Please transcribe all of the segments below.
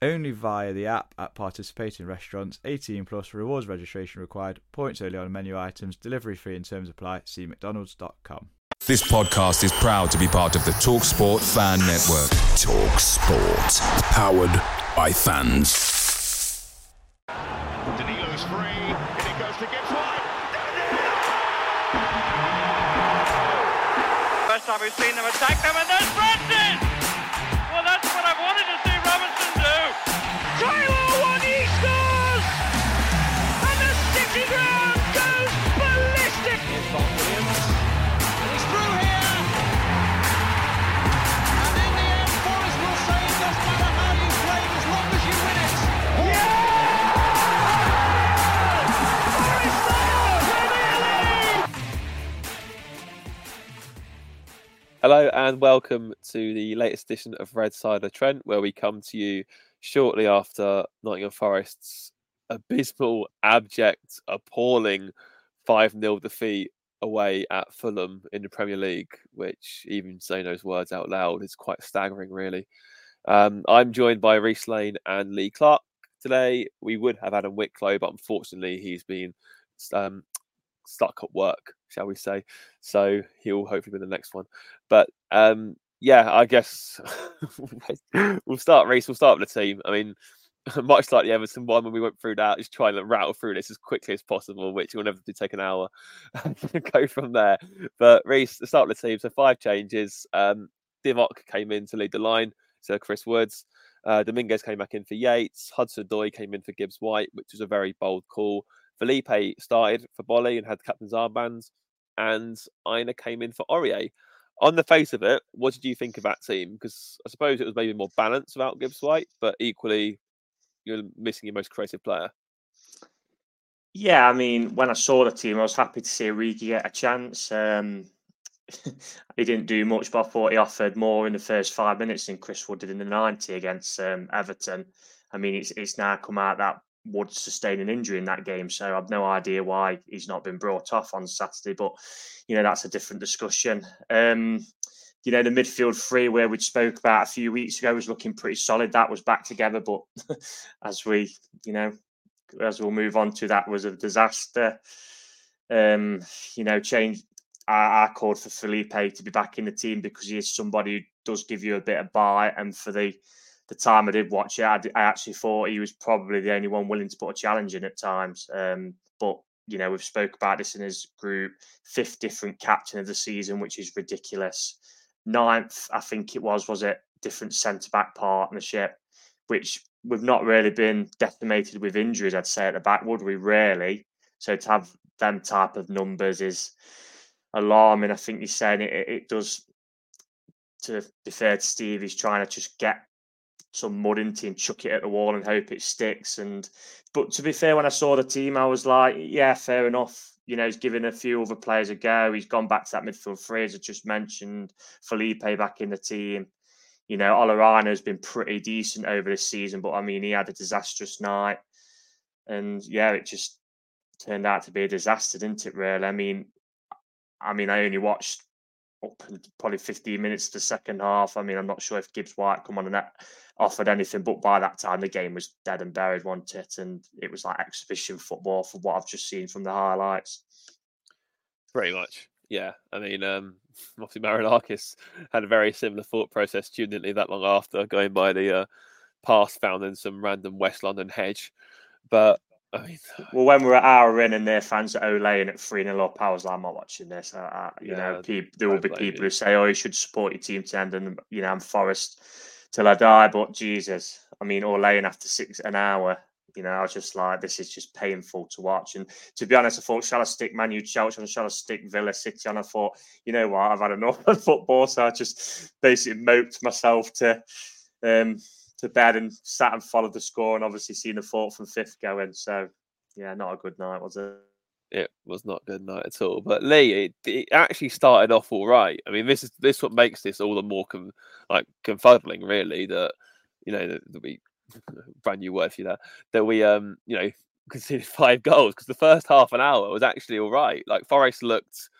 Only via the app at participating restaurants. 18 plus rewards registration required. Points only on menu items. Delivery fee and terms apply. See mcdonalds.com. This podcast is proud to be part of the TalkSport Fan Network. TalkSport. Powered by fans. Danilo's free, and it goes to Gibbs-White. First time we've seen them attack them, and there's Francis! Well, that's what I've wanted to see Robertson do. Taylor won, he scores! And the City ground goes ballistic! Here's Bob Williams, and he's through here! And in the end, Forrest will say it doesn't matter how you play as long as you win it. Yeah! Hello and welcome to the latest edition of Red Side of Trent, where we come to you shortly after Nottingham Forest's abysmal, abject, appalling 5-0 defeat away at Fulham in the Premier League, which, even saying those words out loud, is quite staggering, really. I'm joined by Rhys Lane and Lee Clark today. We would have Adam Wicklow, but unfortunately he's been stuck at work, shall we say, so he'll hopefully be the next one. But I guess we'll start with the team. I mean, much like the Everton one, when we went through that, just trying to rattle through this as quickly as possible, which will never take an hour to go from there. But Reece, the start with the team. So 5 changes. Divock came in to lead the line, so Chris Woods. Domínguez came back in for Yates. Hudson-Odoi came in for Gibbs-White, which was a very bold call. Felipe started for Bolle and had the captain's armbands, and Aina came in for Aurier. On the face of it, what did you think of that team? Because I suppose it was maybe more balanced without Gibbs-White, but equally, you're missing your most creative player. Yeah, I mean, when I saw the team, I was happy to see Origi get a chance. He didn't do much, but I thought he offered more in the first 5 minutes than Chris Wood did in the 90 against Everton. I mean, it's now come out that Wood sustain an injury in that game, so I've no idea why he's not been brought off on Saturday, but you know, that's a different discussion. You know, the midfield three where we spoke about a few weeks ago was looking pretty solid. That was back together, but as we'll move on to, that was a disaster. I called for Felipe to be back in the team because he is somebody who does give you a bit of buy, and for the time I did watch it, I actually thought he was probably the only one willing to put a challenge in at times. But, you know, we've spoke about this in his group. 5th different captain of the season, which is ridiculous. 9th, I think it was it? Different centre-back partnership, which we've not really been decimated with injuries, I'd say, at the back, would we? Really. So to have them type of numbers is alarming. I think he's saying it does, to be fair to Steve, he's trying to just get some mud into and chuck it at the wall and hope it sticks. But to be fair, when I saw the team, I was like, yeah, fair enough. You know, he's given a few other players a go. He's gone back to that midfield three, as I just mentioned. Felipe back in the team. You know, Olarana has been pretty decent over this season, but I mean, he had a disastrous night. And yeah, it just turned out to be a disaster, didn't it, really? I mean, I only watched up probably 15 minutes of the second half. I mean, I'm not sure if Gibbs-White come on and that offered anything, but by that time the game was dead and buried, wasn't it? And it was like exhibition football from what I've just seen from the highlights. Pretty much, yeah. I mean, obviously Marinakis had a very similar thought process, didn't he, that long after, going by the pass found in some random West London hedge. But I mean, well, when we're an hour in and their fans are Olay and at 3-0 up, I was like, I'm not watching this. There will be people who say, oh, you should support your team to end, and I'm Forest till I die. But Jesus, I mean, Olay after an hour. I was just like, this is just painful to watch. And to be honest, I thought, shall I stick Man U, Chelsea, and shall I stick Villa, City? And I thought, you know what, I've had enough of football. So I just basically moped myself to bed and sat and followed the score, and obviously seen the 4th and 5th going. So, yeah, not a good night, was it? It was not a good night at all. But Lee, it actually started off all right. I mean, this what makes this all the more confuddling, really, that, that we... brand new word for you there, that we conceded 5 goals, because the first half an hour was actually all right. Like, Forest looked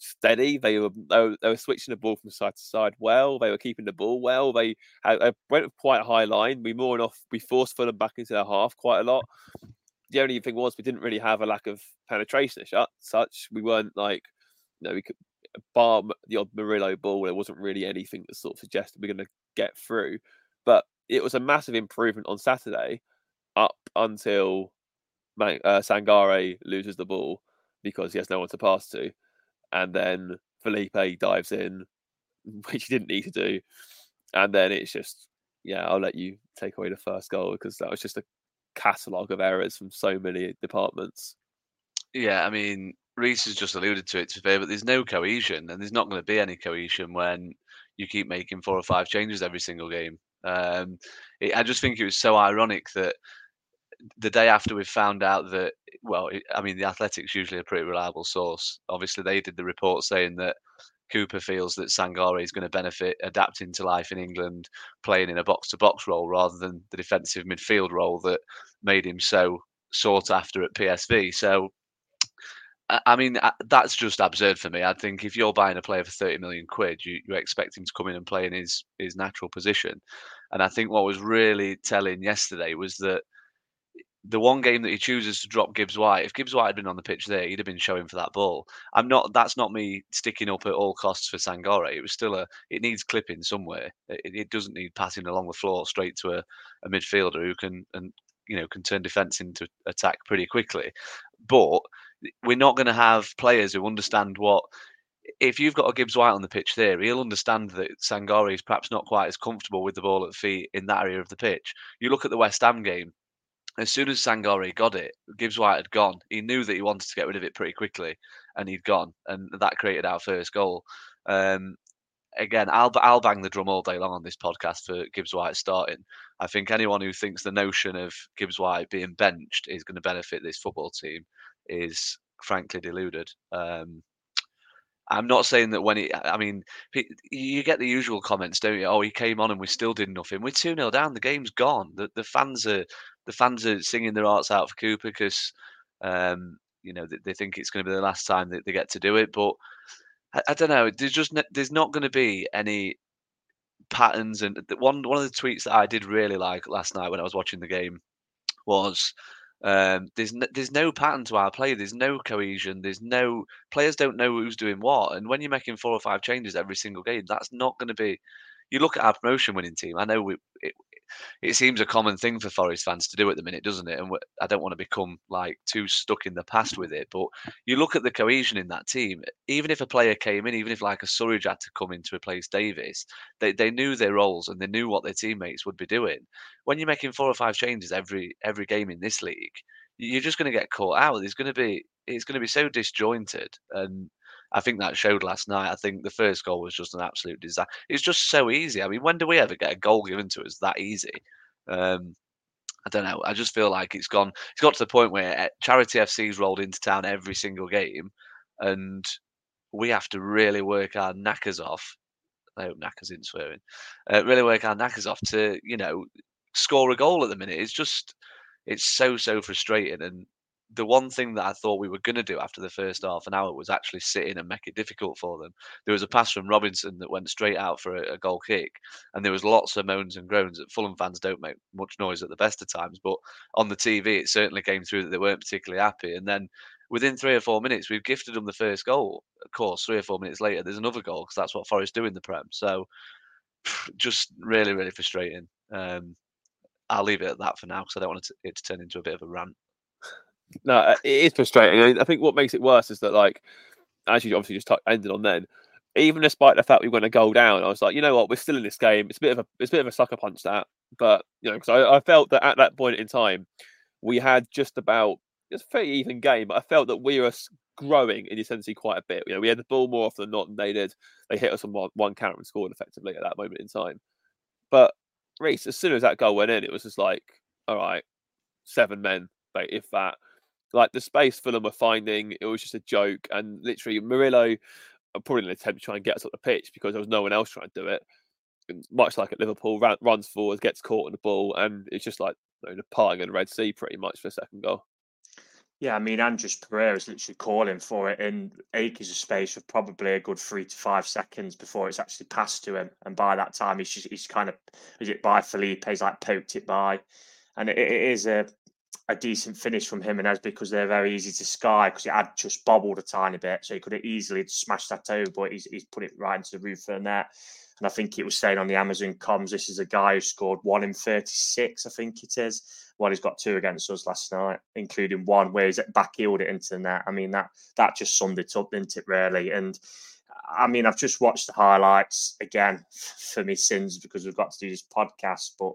steady. They were switching the ball from side to side well. They were keeping the ball well. They went with quite a high line. We forced Fulham back into their half quite a lot. The only thing was we didn't really have a lack of penetration as such. We weren't we could bar the odd Murillo ball. There wasn't really anything that sort of suggested we're going to get through. But it was a massive improvement on Saturday up until Sangaré loses the ball because he has no one to pass to. And then Felipe dives in, which he didn't need to do. And then it's just, I'll let you take away the first goal, because that was just a catalogue of errors from so many departments. Yeah, I mean, Reece has just alluded to it today, but there's no cohesion, and there's not going to be any cohesion when you keep making 4 or 5 changes every single game. I just think it was so ironic that the day after we found out that, the Athletic's usually a pretty reliable source. Obviously, they did the report saying that Cooper feels that Sangaré is going to benefit adapting to life in England, playing in a box-to-box role rather than the defensive midfield role that made him so sought after at PSV. So, I mean, that's just absurd for me. I think if you're buying a player for £30 million, you expect him to come in and play in his natural position. And I think what was really telling yesterday was that the one game that he chooses to drop Gibbs-White, if Gibbs-White had been on the pitch there, he'd have been showing for that ball. That's not me sticking up at all costs for Sangaré. It was still it needs clipping somewhere. It doesn't need passing along the floor straight to a midfielder who can turn defence into attack pretty quickly. But we're not going to have players who understand if you've got a Gibbs-White on the pitch there, he'll understand that Sangaré is perhaps not quite as comfortable with the ball at feet in that area of the pitch. You look at the West Ham game, as soon as Sangaré got it, Gibbs-White had gone. He knew that he wanted to get rid of it pretty quickly, and he'd gone. And that created our first goal. Again, I'll bang the drum all day long on this podcast for Gibbs-White starting. I think anyone who thinks the notion of Gibbs-White being benched is going to benefit this football team is frankly deluded. I'm not saying that you get the usual comments, don't you? Oh, he came on and we still did nothing. We're 2-0 down. The game's gone. The fans are singing their hearts out for Cooper because they think it's going to be the last time that they get to do it. But I don't know. There's not going to be any patterns. And one of the tweets that I did really like last night when I was watching the game was, there's no pattern to our play. There's no cohesion. There's no players don't know who's doing what. And when you're making 4 or 5 changes every single game, that's not going to be. You look at our promotion-winning team. I know it seems a common thing for Forest fans to do at the minute, doesn't it? And I don't want to become too stuck in the past with it. But you look at the cohesion in that team. Even if a player came in, even if a Surridge had to come in to replace Davies, they knew their roles and they knew what their teammates would be doing. When you're making 4 or 5 changes every game in this league, you're just going to get caught out. It's going to be so disjointed, and I think that showed last night. I think the first goal was just an absolute disaster. It's just so easy. I mean, when do we ever get a goal given to us that easy? I don't know. I just feel like it's got to the point where Charity FC's rolled into town every single game, and we have to really work our knackers off. I hope knackers isn't swearing. Really work our knackers off to, score a goal at the minute. It's just, it's so, so frustrating. And the one thing that I thought we were going to do after the first half an hour was actually sit in and make it difficult for them. There was a pass from Robinson that went straight out for a goal kick, and there was lots of moans and groans. That Fulham fans don't make much noise at the best of times, but on the TV it certainly came through that they weren't particularly happy. And then within 3 or 4 minutes, we've gifted them the first goal. Of course, 3 or 4 minutes later, there's another goal, because that's what Forest do in the Prem. So just really, really frustrating. I'll leave it at that for now because I don't want it to turn into a bit of a rant. No, it is frustrating. I think what makes it worse is that, like, as you obviously just ended on then, even despite the fact we went a goal down, I was like, you know what, we're still in this game. It's a bit of a sucker punch that, but you know, because I felt that at that point in time, we had just about it's a fairly even game, but I felt that we were growing in intensity quite a bit. You know, we had the ball more often than not than they did. They hit us on one counter and scored effectively at that moment in time. But Reece, as soon as that goal went in, it was just like, all right, seven men, mate, if that. Like the space Fulham were finding, it was just a joke. And literally, Murillo, probably in an attempt to try and get us up the pitch because there was no one else trying to do it. Much like at Liverpool, runs forward, gets caught in the ball, and it's just like, you know, the parting of the Red Sea pretty much for a second goal. Yeah, I mean, Andres Pereira is literally calling for it in acres of space for probably a good 3 to 5 seconds before it's actually passed to him. And by that time, he's kind of, is it by Felipe? He's like poked it by. And it is a decent finish from Jimenez because they're very easy to sky because it had just bobbled a tiny bit. So he could have easily smashed that over, but he's put it right into the roof of the net. And I think it was saying on the Amazon comms, this is a guy who scored 1 in 36, I think it is. Well, he's got 2 against us last night, including one where he's back-heeled it into the net. I mean, that just summed it up, didn't it, really? And, I mean, I've just watched the highlights, again, for me sins, because we've got to do this podcast. But,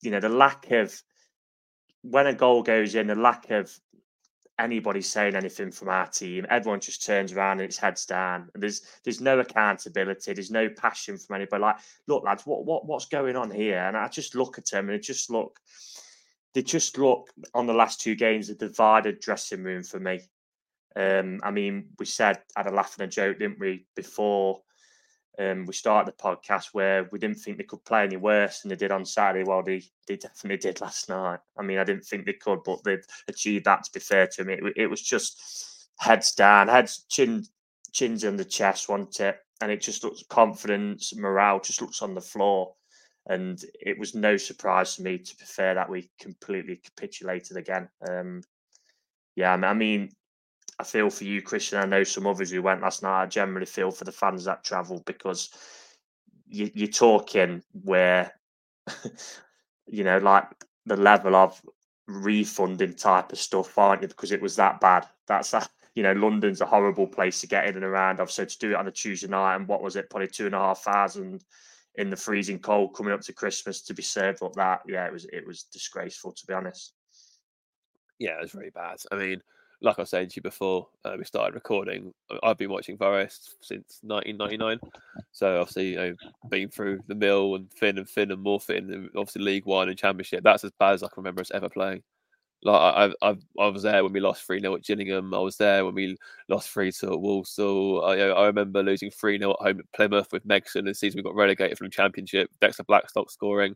you know, the lack of, when a goal goes in, the lack of anybody saying anything from our team, everyone just turns around and it's heads down. And there's no accountability. There's no passion from anybody. Like, look, lads, what's going on here? And I just look at them and it just look... They just look, on the last 2 games, a divided dressing room for me. I mean, we said, had a laugh and a joke, didn't we, before we started the podcast, where we didn't think they could play any worse than they did on Saturday. Well, they definitely did last night. I mean, I didn't think they could, but they've achieved that, to be fair to them. It was just heads down, chins in the chest, wasn't it? And it just looks confidence, morale, just looks on the floor. And it was no surprise to me, to be fair, that we completely capitulated again. I mean, I feel for you, Christian. I know some others who went last night. I generally feel for the fans that travel because you're talking where, you know, like the level of refunding type of stuff, aren't you? Because it was that bad. You know, London's a horrible place to get in and around of. So to do it on a Tuesday night and what was it, probably 2,500. In the freezing cold coming up to Christmas to be served up that. Yeah, it was disgraceful, to be honest. Yeah, it was very bad. I mean, like I said to you before we started recording, I've been watching Forest since 1999. So obviously, you know, been through the mill and Finn and more Finn, and obviously League One and Championship. That's as bad as I can remember us ever playing. Like I was there when we lost 3-0 at Gillingham. I was there when we lost 3-2 at Walsall. I remember losing 3-0 at home at Plymouth with Megson. The season we got relegated from the Championship. Dexter Blackstock scoring.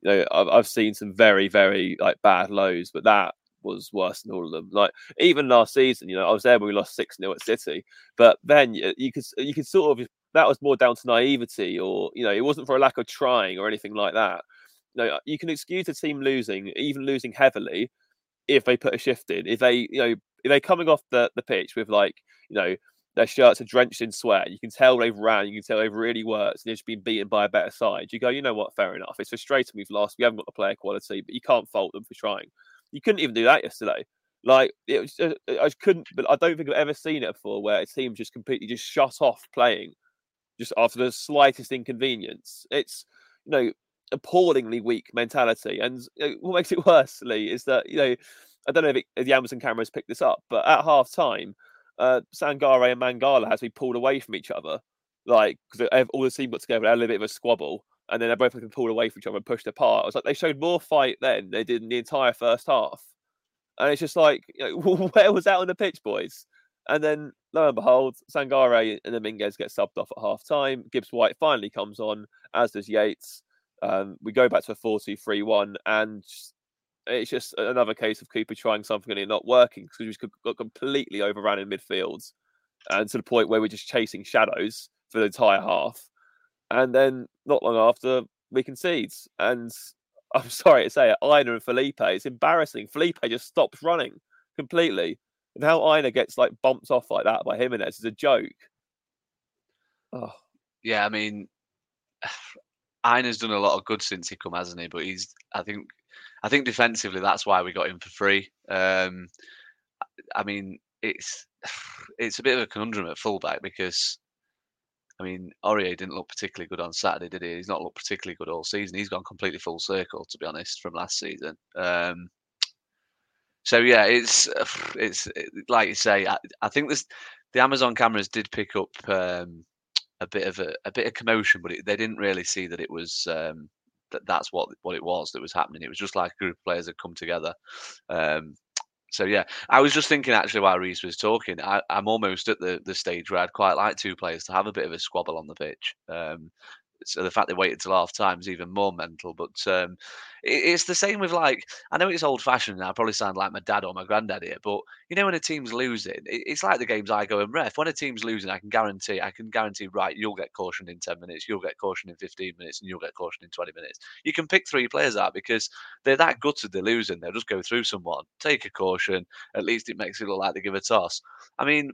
You know, I've seen some very, very like bad lows, but that was worse than all of them. Like even last season, you know, I was there when we lost 6-0 at City. But then you could sort of, that was more down to naivety, or you know, it wasn't for a lack of trying or anything like that. You know, you can excuse a team losing, even losing heavily, if they put a shift in, if they're coming off the pitch with like, you know, their shirts are drenched in sweat, you can tell they've ran, you can tell they've really worked, and they've just been beaten by a better side. You go, you know what, fair enough. It's frustrating we've lost. We haven't got the player quality, but you can't fault them for trying. You couldn't even do that yesterday. Like it was, but I don't think I've ever seen it before where a team just completely just shut off playing just after the slightest inconvenience. It's, you know, appallingly weak mentality. And what makes it worse, Lee, is that, you know, I don't know if the Amazon cameras picked this up, but at half time, Sangaré and Mangala had to be pulled away from each other. Like, because all the team got together, they had a little bit of a squabble, and then they both been pulled away from each other and pushed apart. I was like, they showed more fight then they did in the entire first half. And it's just like, you know, where was that on the pitch, boys? And then, lo and behold, Sangaré and Domínguez get subbed off at half time. Gibbs-White finally comes on, as does Yates. We go back to a 4-2-3-1, and it's just another case of Cooper trying something and it not working because we just got completely overran in midfield, and to the point where we're just chasing shadows for the entire half. And then not long after, we concede. And I'm sorry to say it, Aina and Felipe, it's embarrassing. Felipe just stops running completely. And how Aina gets like bumped off like that by Jimenez is a joke. Oh. Yeah, I mean... Aina's done a lot of good since he come, hasn't he? But I think I think defensively, that's why we got him for free. I mean, it's a bit of a conundrum at fullback because, I mean, Aurier didn't look particularly good on Saturday, did he? He's not looked particularly good all season. He's gone completely full circle, to be honest, from last season. So yeah, it's like you say. I think the Amazon cameras did pick up a bit of commotion, but they didn't really see that it was that's what it was that was happening. It was just like a group of players had come together. So yeah, I was just thinking actually while Reece was talking, I'm almost at the stage where I'd quite like two players to have a bit of a squabble on the pitch. So the fact they waited till half time is even more mental. But it's the same with, like, I know it's old fashioned and I probably sound like my dad or my granddad here, but you know, when a team's losing, it's like the games I go and ref. When a team's losing, I can guarantee, right, you'll get cautioned in 10 minutes, you'll get cautioned in 15 minutes, and you'll get cautioned in 20 minutes. You can pick three players out because they're that gutted they're losing. They'll just go through someone, take a caution. At least it makes it look like they give a toss. I mean,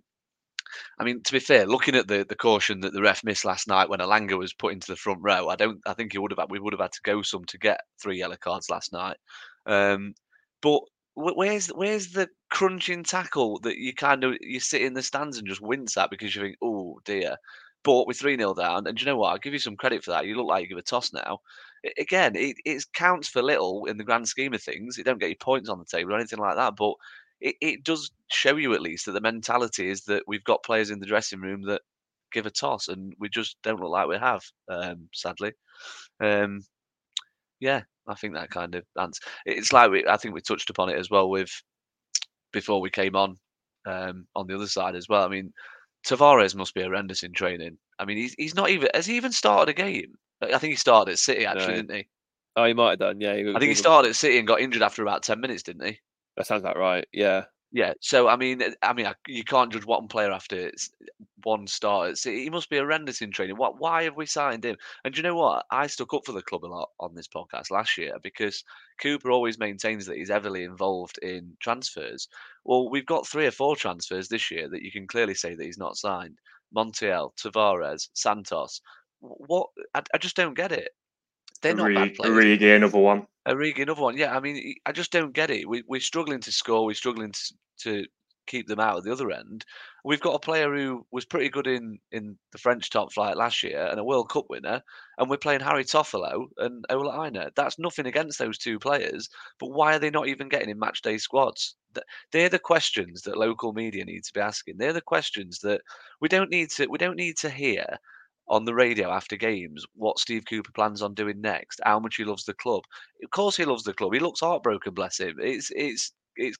to be fair, looking at the caution that the ref missed last night when Alanga was put into the front row, I think we would have had to go some to get three yellow cards last night. But where's the crunching tackle that you sit in the stands and just wince at because you think, oh dear. But with 3-0 down, and do you know what? I'll give you some credit for that. You look like you give a toss now. Again, it counts for little in the grand scheme of things. It don't get your points on the table or anything like that, but it does show you at least that the mentality is that we've got players in the dressing room that give a toss, and we just don't look like we have, sadly. Yeah, I think that kind of answers. It's like I think we touched upon it as well with before we came on the other side as well. I mean, Tavares must be horrendous in training. I mean, he's not even, has he even started a game? I think he started at City actually, didn't he? Oh, he might have done. Yeah, I think he started at City and got injured after about 10 minutes, didn't he? That sounds about right. Yeah. Yeah. So I mean, you can't judge one player after one start. He must be horrendous in training. Why have we signed him? And do you know what? I stuck up for the club a lot on this podcast last year because Cooper always maintains that he's heavily involved in transfers. Well, we've got 3 or 4 transfers this year that you can clearly say that he's not signed: Montiel, Tavares, Santos. What? I just don't get it. They're not bad players. Origi, another one. Yeah, I mean, I just don't get it. We're struggling to score. We're struggling to keep them out at the other end. We've got a player who was pretty good in the French top flight last year and a World Cup winner, and we're playing Harry Toffolo and Ola Aina. That's nothing against those two players, but why are they not even getting in match day squads? They're the questions that local media need to be asking. They're the questions that we don't need to hear on the radio after games, what Steve Cooper plans on doing next, how much he loves the club. Of course he loves the club. He looks heartbroken, bless him. It's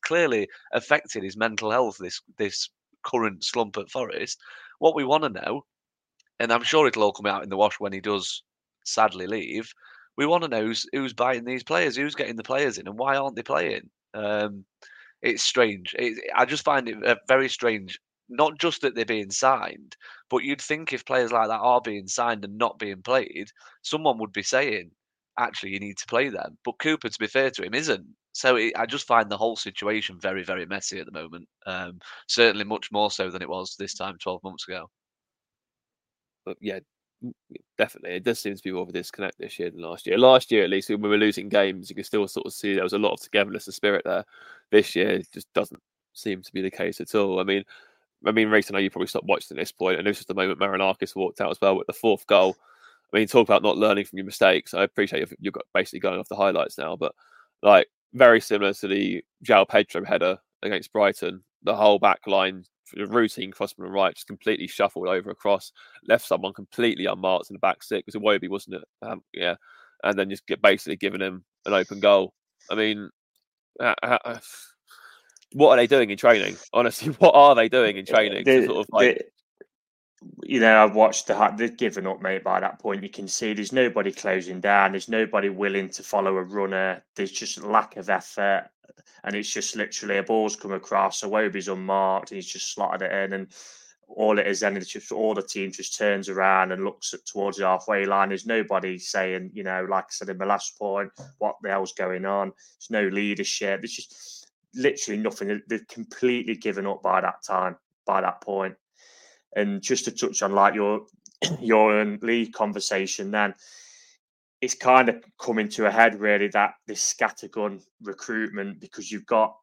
clearly affected his mental health, this current slump at Forest. What we want to know, and I'm sure it'll all come out in the wash when he does sadly leave, we want to know who's buying these players, who's getting the players in, and why aren't they playing? It's strange. I just find it very strange. Not just that they're being signed, but you'd think if players like that are being signed and not being played, someone would be saying, actually, you need to play them. But Cooper, to be fair to him, isn't. So I just find the whole situation very, very messy at the moment. Certainly much more so than it was this time 12 months ago. But yeah, definitely. It does seem to be more of a disconnect this year than last year. Last year, at least, when we were losing games, you could still sort of see there was a lot of togetherness and spirit there. This year, it just doesn't seem to be the case at all. I mean, Reece, I know you probably stopped watching at this point, and it was just the moment Marinakis walked out as well with the 4th goal. I mean, talk about not learning from your mistakes. I appreciate you've got basically going off the highlights now, but like very similar to the João Pedro header against Brighton, the whole back line, the routine crossman and right, just completely shuffled over across, left someone completely unmarked in the back six. It was Iwobi, wasn't it? Yeah, and then just basically giving him an open goal. I mean, what are they doing in training? Honestly, what are they doing in training? I've watched they've given up, mate, by that point. You can see there's nobody closing down. There's nobody willing to follow a runner. There's just lack of effort. And it's just literally a ball's come across. Iwobi's unmarked and he's just slotted it in. And all it is then is just all the team just turns around and looks towards the halfway line. There's nobody saying, like I said in my last point, what the hell's going on? There's no leadership. It's just literally nothing. They've completely given up by that point. And just to touch on like your league conversation then, it's kind of coming to a head, really, that this scattergun recruitment, because you've got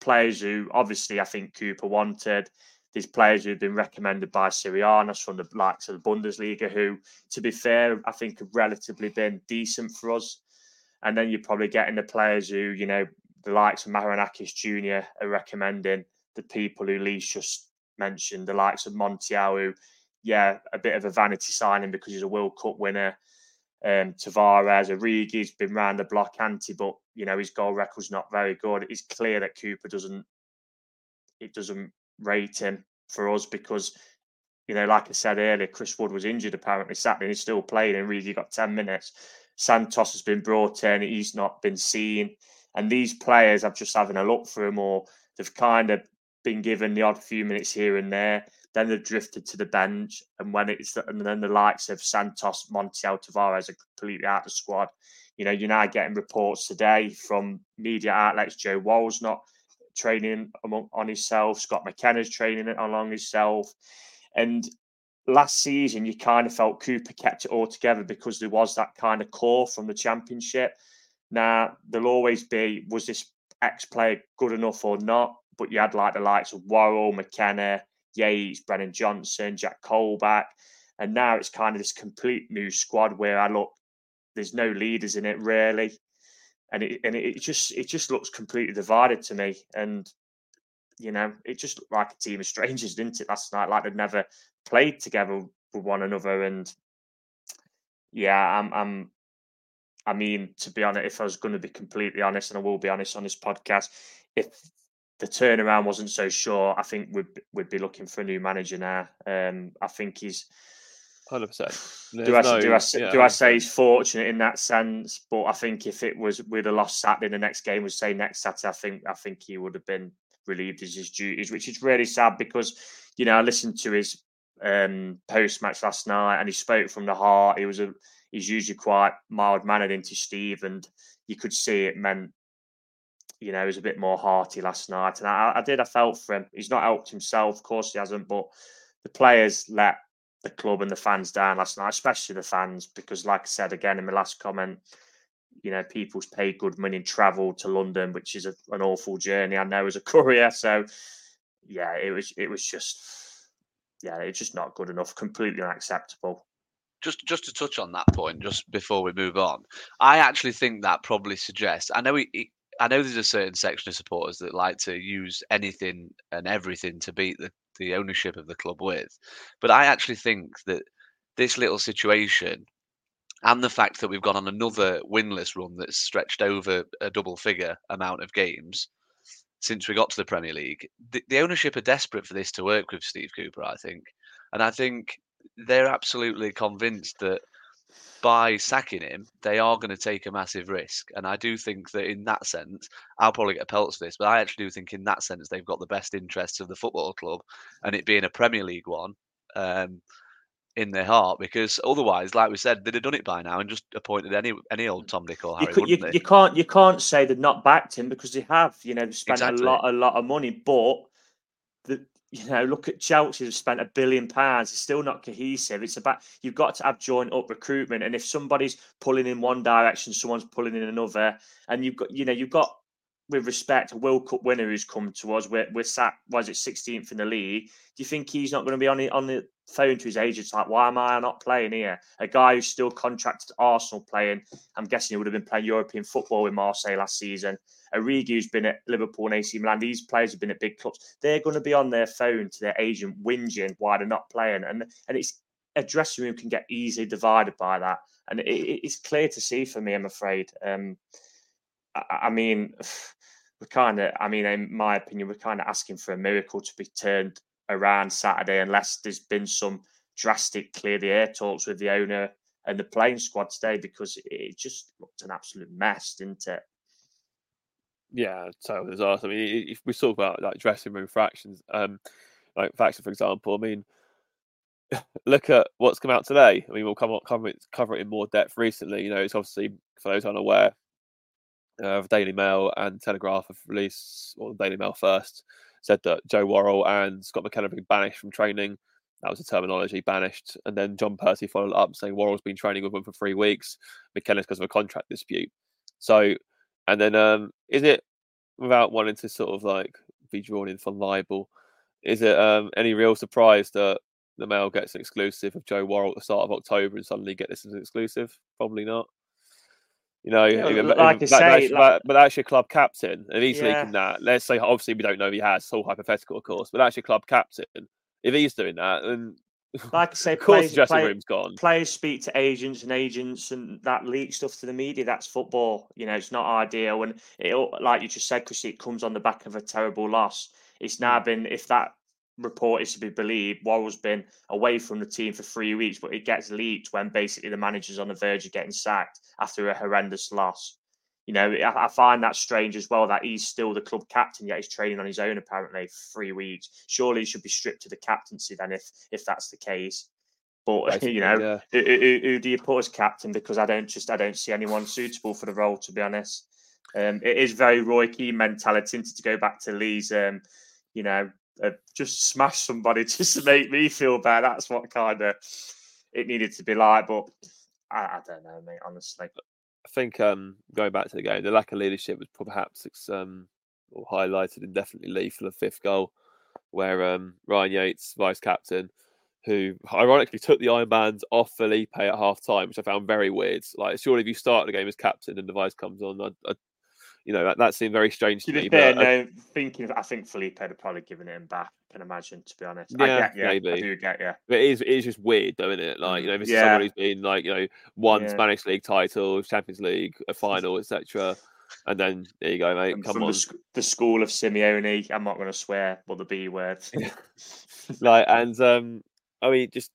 players who, obviously, I think Cooper wanted. There's players who've been recommended by Siriannis from the likes of the Bundesliga, who, to be fair, I think have relatively been decent for us. And then you're probably getting the players who, you know, the likes of Marinakis Jr. are recommending, the people who Lee's just mentioned, the likes of Montiel, who, yeah, a bit of a vanity signing because he's a World Cup winner. Tavares, Origi's been round the block anti, but, you know, his goal record's not very good. It's clear that Cooper doesn't rate him for us because, you know, like I said earlier, Chris Wood was injured apparently Saturday and he's still playing and Origi got 10 minutes. Santos has been brought in, he's not been seen. And these players, I'm just having a look for them, or they've kind of been given the odd few minutes here and there. Then they've drifted to the bench. And when then the likes of Santos, Montiel, Tavares are completely out of the squad. You know, you're now getting reports today from media outlets. Joe Wall's not training on himself. Scott McKenna's training along himself. And last season, you kind of felt Cooper kept it all together because there was that kind of core from the Championship. Now, there'll always be, was this ex-player good enough or not? But you had like the likes of Worrall, McKenna, Yates, Brennan Johnson, Jack Colback. And now it's kind of this complete new squad where there's no leaders in it really. And it just looks completely divided to me. And, you know, it just looked like a team of strangers, didn't it, last night? Like they'd never played together with one another. And yeah, I mean, to be honest, if I was going to be completely honest, and I will be honest on this podcast, if the turnaround wasn't so sure, I think we'd be looking for a new manager now. I think he's 100%. Do I say he's fortunate in that sense? But I think if it was we'd have lost Saturday, the next game was say next Saturday. I think he would have been relieved of his duties, which is really sad because, you know, I listened to his post-match last night and he spoke from the heart. He's usually quite mild-mannered into Steve, and you could see it meant, you know, he was a bit more hearty last night. And I felt for him. He's not helped himself, of course he hasn't, but the players let the club and the fans down last night, especially the fans, because like I said, again, in my last comment, you know, people's paid good money and travel to London, which is an awful journey, I know, as a courier. So, yeah, it's just not good enough, completely unacceptable. Just to touch on that point, just before we move on, I actually think that probably suggests. I know there's a certain section of supporters that like to use anything and everything to beat the ownership of the club with, but I actually think that this little situation and the fact that we've gone on another winless run that's stretched over a double-figure amount of games since we got to the Premier League, the ownership are desperate for this to work with Steve Cooper, I think, and I think they're absolutely convinced that by sacking him, they are going to take a massive risk. And I do think that in that sense, I'll probably get a pelt for this, but I actually do think in that sense, they've got the best interests of the football club and it being a Premier League one in their heart, because otherwise, like we said, they'd have done it by now and just appointed any old Tom, Dick or Harry, wouldn't they? You can't say they've not backed him because they have, you know, they've spent a lot of money, but you know, look at Chelsea, they've spent £1 billion. It's still not cohesive. It's about, you've got to have joined up recruitment. And if somebody's pulling in one direction, someone's pulling in another. And you've got, with respect, a World Cup winner who's come to us. We're sat, 16th in the league. Do you think he's not going to be on the phone to his agents like, why am I not playing here? A guy who's still contracted to Arsenal playing. I'm guessing he would have been playing European football with Marseille last season. Origi, who's been at Liverpool and AC Milan, these players have been at big clubs. They're going to be on their phone to their agent whinging why they're not playing. And it's a dressing room can get easily divided by that. And it's clear to see for me, I'm afraid. In my opinion, we're kind of asking for a miracle to be turned around Saturday unless there's been some drastic clear the air talks with the owner and the playing squad today, because it just looked an absolute mess, didn't it? Yeah, totally disaster. I mean, if we talk about like dressing room fractions, for example, I mean, look at what's come out today. I mean, we'll cover it in more depth recently. You know, it's obviously, for those unaware, the Daily Mail and Telegraph have released, or the Daily Mail first, said that Joe Worrall and Scott McKenna have been banished from training That was the terminology, banished. And then John Percy followed up saying Worrall's been training with him for 3 weeks. McKenna's because of a contract dispute. So, and then is it, without wanting to sort of like be drawn in for libel, is it any real surprise that the Mail gets an exclusive of Joe Worrall at the start of October and suddenly get this as an exclusive? Probably not. You know, but that's your club captain. And he's leaking that. Let's say, obviously, we don't know if he has. It's all hypothetical, of course. But that's your club captain. If he's doing that, then like I say, of course the dressing room's gone. Players speak to agents, and that leaks stuff to the media. That's football. You know, it's not ideal. And it, like you just said, Chris, it comes on the back of a terrible loss. It's now been, if that report is to be believed, Worrall's been away from the team for 3 weeks, but it gets leaked when basically the manager's on the verge of getting sacked after a horrendous loss. You know, I find that strange as well, that he's still the club captain, yet he's training on his own apparently for 3 weeks. Surely he should be stripped of the captaincy then, if that's the case. But basically, you know, who do you put as captain? Because I don't see anyone suitable for the role, to be honest. It is very Roy Keane mentality to go back to Lee's. You know. Just smash somebody just to make me feel bad. That's what kind of it needed to be like. But I don't know, mate, honestly. I think going back to the game, the lack of leadership was perhaps highlighted indefinitely Lee for the fifth goal, where Ryan Yates, vice captain, who ironically took the Iron Bands off Felipe at half time, which I found very weird. Like, surely if you start the game as captain and the vice comes on, you know, that seemed very strange to me. I think Felipe had probably given it him back, I can imagine, to be honest. Yeah, maybe. I do get you. But it is just weird, though, isn't it? Like, you know, this is someone who's been, like, you know, won Spanish League title, Champions League, a final, etc. And then, there you go, mate. Come on. The school of Simeone, I'm not going to swear, but the B word. Like, and, I mean, just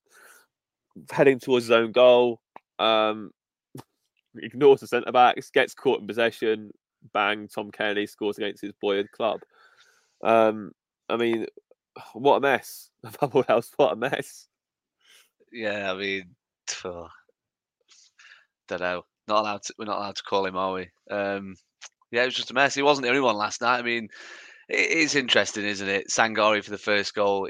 heading towards his own goal, ignores the centre-backs, gets caught in possession, bang, Tom Kenny scores against his boyhood club. I mean, what a mess. Above all else, what a mess. Yeah, I mean, don't know. We're not allowed to call him, are we? Yeah, it was just a mess. He wasn't the only one last night. I mean, it's interesting, isn't it? Sangaré for the first goal.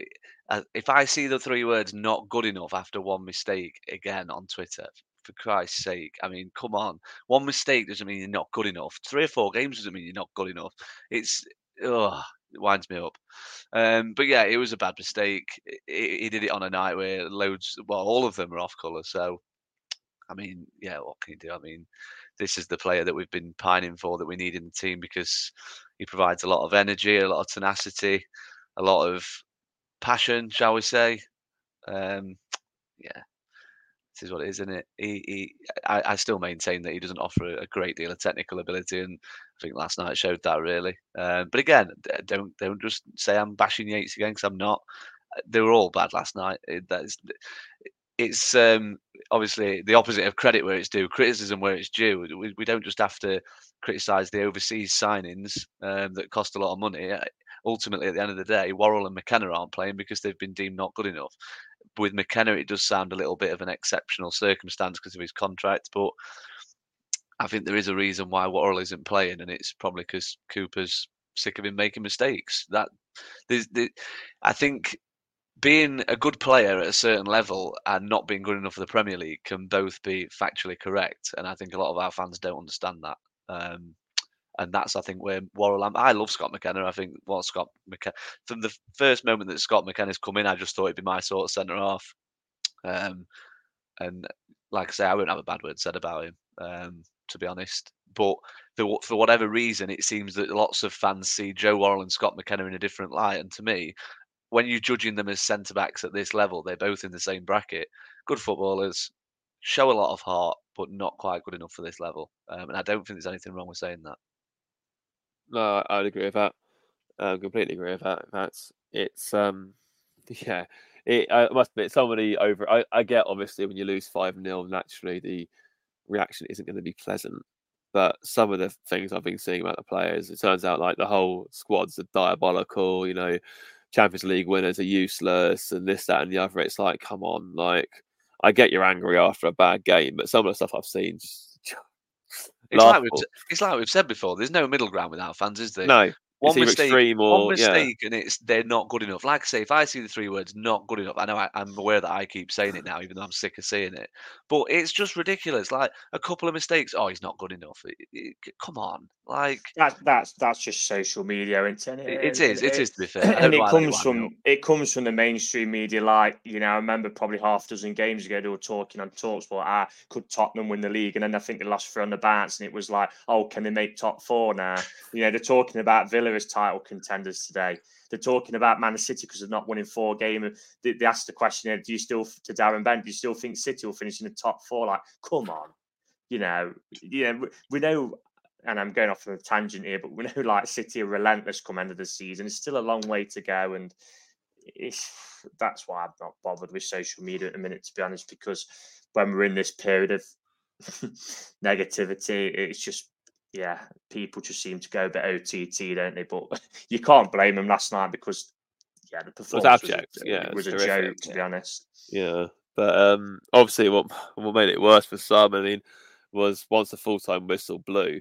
If I see the three words "not good enough" after one mistake again on Twitter, for Christ's sake, I mean, come on. One mistake doesn't mean you're not good enough. 3 or 4 games doesn't mean you're not good enough. It winds me up. But yeah, it was a bad mistake. He did it on a night where all of them are off colour. So, I mean, yeah, what can you do? I mean, this is the player that we've been pining for, that we need in the team, because he provides a lot of energy, a lot of tenacity, a lot of passion, shall we say. Yeah. Is what it is, isn't it? I still maintain that he doesn't offer a great deal of technical ability, and I think last night showed that really. But again, don't just say I'm bashing Yates again, because I'm not. They were all bad last night. It's obviously the opposite of credit where it's due, criticism where it's due. We don't just have to criticise the overseas signings that cost a lot of money. Ultimately, at the end of the day, Worrall and McKenna aren't playing because they've been deemed not good enough. With McKenna, it does sound a little bit of an exceptional circumstance because of his contract, but I think there is a reason why Worrall isn't playing, and it's probably because Cooper's sick of him making mistakes. I think being a good player at a certain level and not being good enough for the Premier League can both be factually correct, and I think a lot of our fans don't understand that. And that's, I think, where Worrall... I love Scott McKenna. I think Scott McKenna... From the first moment that Scott McKenna's come in, I just thought he'd be my sort of centre-half. And like I say, I won't have a bad word said about him, to be honest. But for whatever reason, it seems that lots of fans see Joe Worrall and Scott McKenna in a different light. And to me, when you're judging them as centre-backs at this level, they're both in the same bracket. Good footballers, show a lot of heart, but not quite good enough for this level. And I don't think there's anything wrong with saying that. No, I'd agree with that. I completely agree with that. I must admit, somebody over... I get, obviously, when you lose 5-0, naturally, the reaction isn't going to be pleasant. But some of the things I've been seeing about the players, it turns out, like, the whole squad's are diabolical, you know, Champions League winners are useless, and this, that, and the other. It's like, come on, like, I get you're angry after a bad game, but some of the stuff I've seen... It's like we've said before, there's no middle ground without fans, is there? No. One mistake, and it's they're not good enough. Like I say, if I see the three words "not good enough," I know I'm aware that I keep saying it now, even though I'm sick of saying it. But it's just ridiculous. Like a couple of mistakes. Oh, he's not good enough. Come on, like that's just social media, isn't it? It is. To be fair, and it comes from the mainstream media. Like I remember probably half a dozen games ago they were talking on TalkSport. Could Tottenham win the league? And then I think the last three on the bounce, and it was like, oh, can they make top four now? They're talking about Villa as title contenders today. They're talking about Man City because they're not winning four games. They asked the question, to Darren Bent, do you still think City will finish in the top four? Like, come on. We know, and I'm going off on a tangent here, but we know like City are relentless come end of the season. It's still a long way to go. And that's why I'm not bothered with social media at the minute, to be honest, because when we're in this period of negativity, it's just, people just seem to go a bit OTT, don't they? But you can't blame them last night because, the performance was a joke, to be honest. Yeah, but obviously what made it worse for some, was once the full-time whistle blew,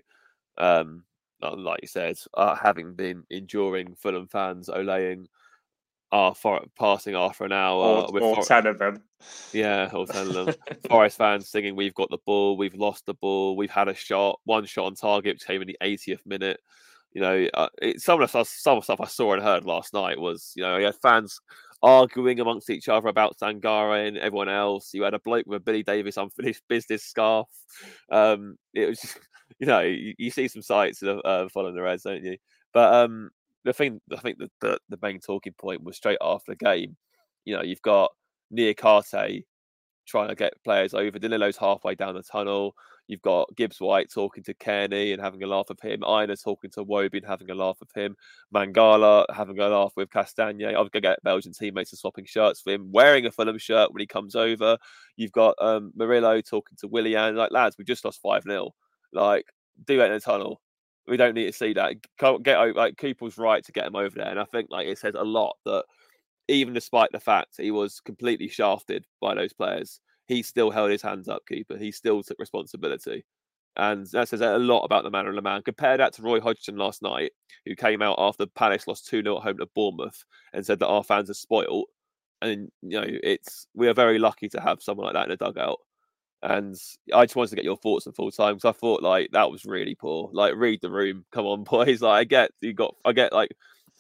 like you said, having been enduring Fulham fans olaying passing after an hour. All 10 of them. Yeah, all 10 of them. Forest fans singing, we've got the ball, we've lost the ball, we've had a shot, one shot on target, which came in the 80th minute. Some of the stuff I saw and heard last night was, you had fans arguing amongst each other about Sangaré and everyone else. You had a bloke with a Billy Davis unfinished business scarf. It was just, you see some sights of following the Reds, don't you? But, the thing, I think the main talking point was straight after the game. You've got Niakhaté trying to get players over. Danilo's halfway down the tunnel. You've got Gibbs-White talking to Kearney and having a laugh with him. Aina talking to Wobie and having a laugh with him. Mangala having a laugh with Castagne. I'm going to get Belgian teammates and swapping shirts with him, wearing a Fulham shirt when he comes over. You've got Murillo talking to Willian. Like, lads, we just lost 5-0. Like, do that in the tunnel. We don't need to see that. Get over, Cooper's right to get him over there, and I think it says a lot that even despite the fact he was completely shafted by those players, he still held his hands up, Cooper. He still took responsibility, and that says a lot about the manner of the man. Compare that to Roy Hodgson last night, who came out after Palace lost 2-0 at home to Bournemouth and said that our fans are spoilt, and we are very lucky to have someone like that in the dugout. And I just wanted to get your thoughts on full time because I thought that was really poor. Read the room, come on, boys. I get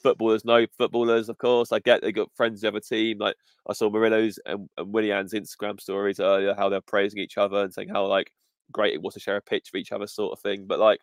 footballers know footballers, of course. I get they got friends of the other team. I saw Murillo's and Willian's Instagram stories earlier, how they're praising each other and saying how great it was to share a pitch for each other, sort of thing. But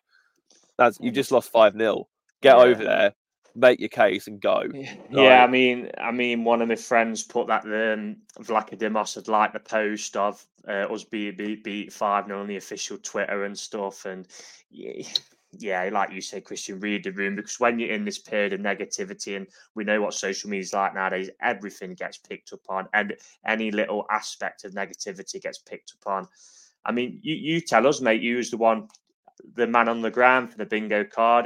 that's you just lost 5-0. Get over there, make your case, and go. Yeah, one of my friends put that Vlachođimos had liked the post of. Us beat 5-0 on the official Twitter and stuff. And like you say, Christian, read the room, because when you're in this period of negativity, and we know what social media is like nowadays, everything gets picked up on, and any little aspect of negativity gets picked up on. You tell us, mate, you was the man on the ground for the bingo card.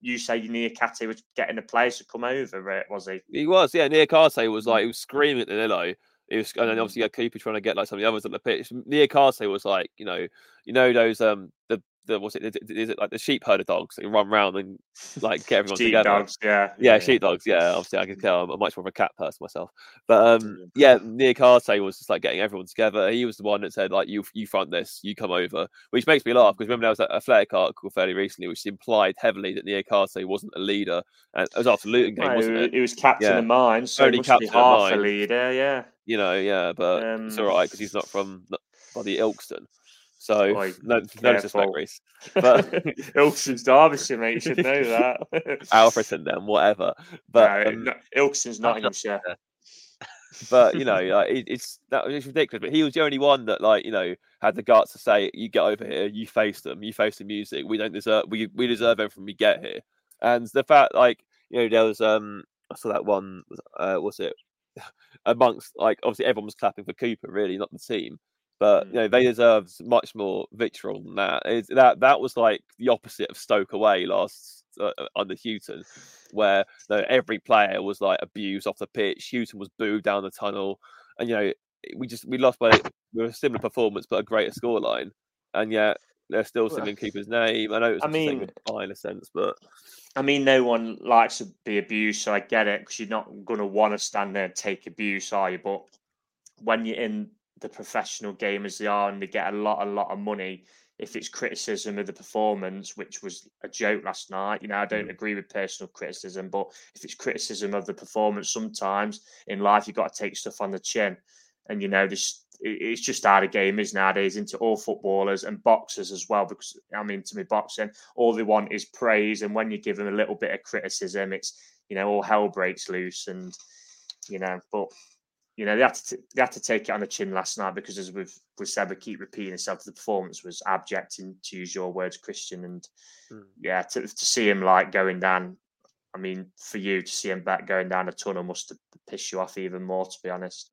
You say Niakhaté was getting the players to come over, was he? He was, yeah. Niakhaté was he was screaming at Danilo. And then obviously you had Cooper trying to get some of the others on the pitch. Niakhaté was those the sheep herder dogs that run round and get everyone sheep together. Dogs, yeah, sheep dogs, yeah. Obviously, I can tell I'm much more of a cat person myself. But Niakhaté was just getting everyone together. He was the one that said you front this, you come over, which makes me laugh because remember there was a Athletic article fairly recently which implied heavily that Niakhaté wasn't a leader, and it was after Luton game, wasn't it? He was captain of mine, so only captain half a leader, yeah. But it's all right because he's not from bloody Ilkeston. So, no disrespect, Reece. But Ilkeston's Derbyshire, mate. You should know that. Alfreton, then, whatever. But Ilkeston's Nottinghamshire. But, it's ridiculous. But he was the only one that, had the guts to say, you get over here, you face them, you face the music. We don't deserve, we deserve everything we get here. And the fact, there was, I saw that one, was it? Amongst obviously everyone was clapping for Cooper, really, not the team, but they deserved much more vitriol than that. That was the opposite of Stoke away last under Hughton, where every player was abused off the pitch. Hughton was booed down the tunnel, and we lost by a similar performance but a greater scoreline, and yet They're still singing keeper's name. I know it's a goodbye in a sense, but... I mean, no one likes to be abused, so I get it, because you're not going to want to stand there and take abuse, are you? But when you're in the professional game as they are and they get a lot of money, if it's criticism of the performance, which was a joke last night, you know, I don't agree with personal criticism, but if it's criticism of the performance, sometimes in life, you've got to take stuff on the chin. And, you know, it's just how the game is nowadays, into all footballers and boxers as well, because, I mean, to me, boxing, all they want is praise. And when you give them a little bit of criticism, it's, you know, all hell breaks loose. And, you know, but... You know, they had to take it on the chin last night because, as we've said, we keep repeating ourselves, the performance was abject, and to use your words, Christian. And, to see him, like, going down, I mean, for you to see him back going down a tunnel must have pissed you off even more, to be honest.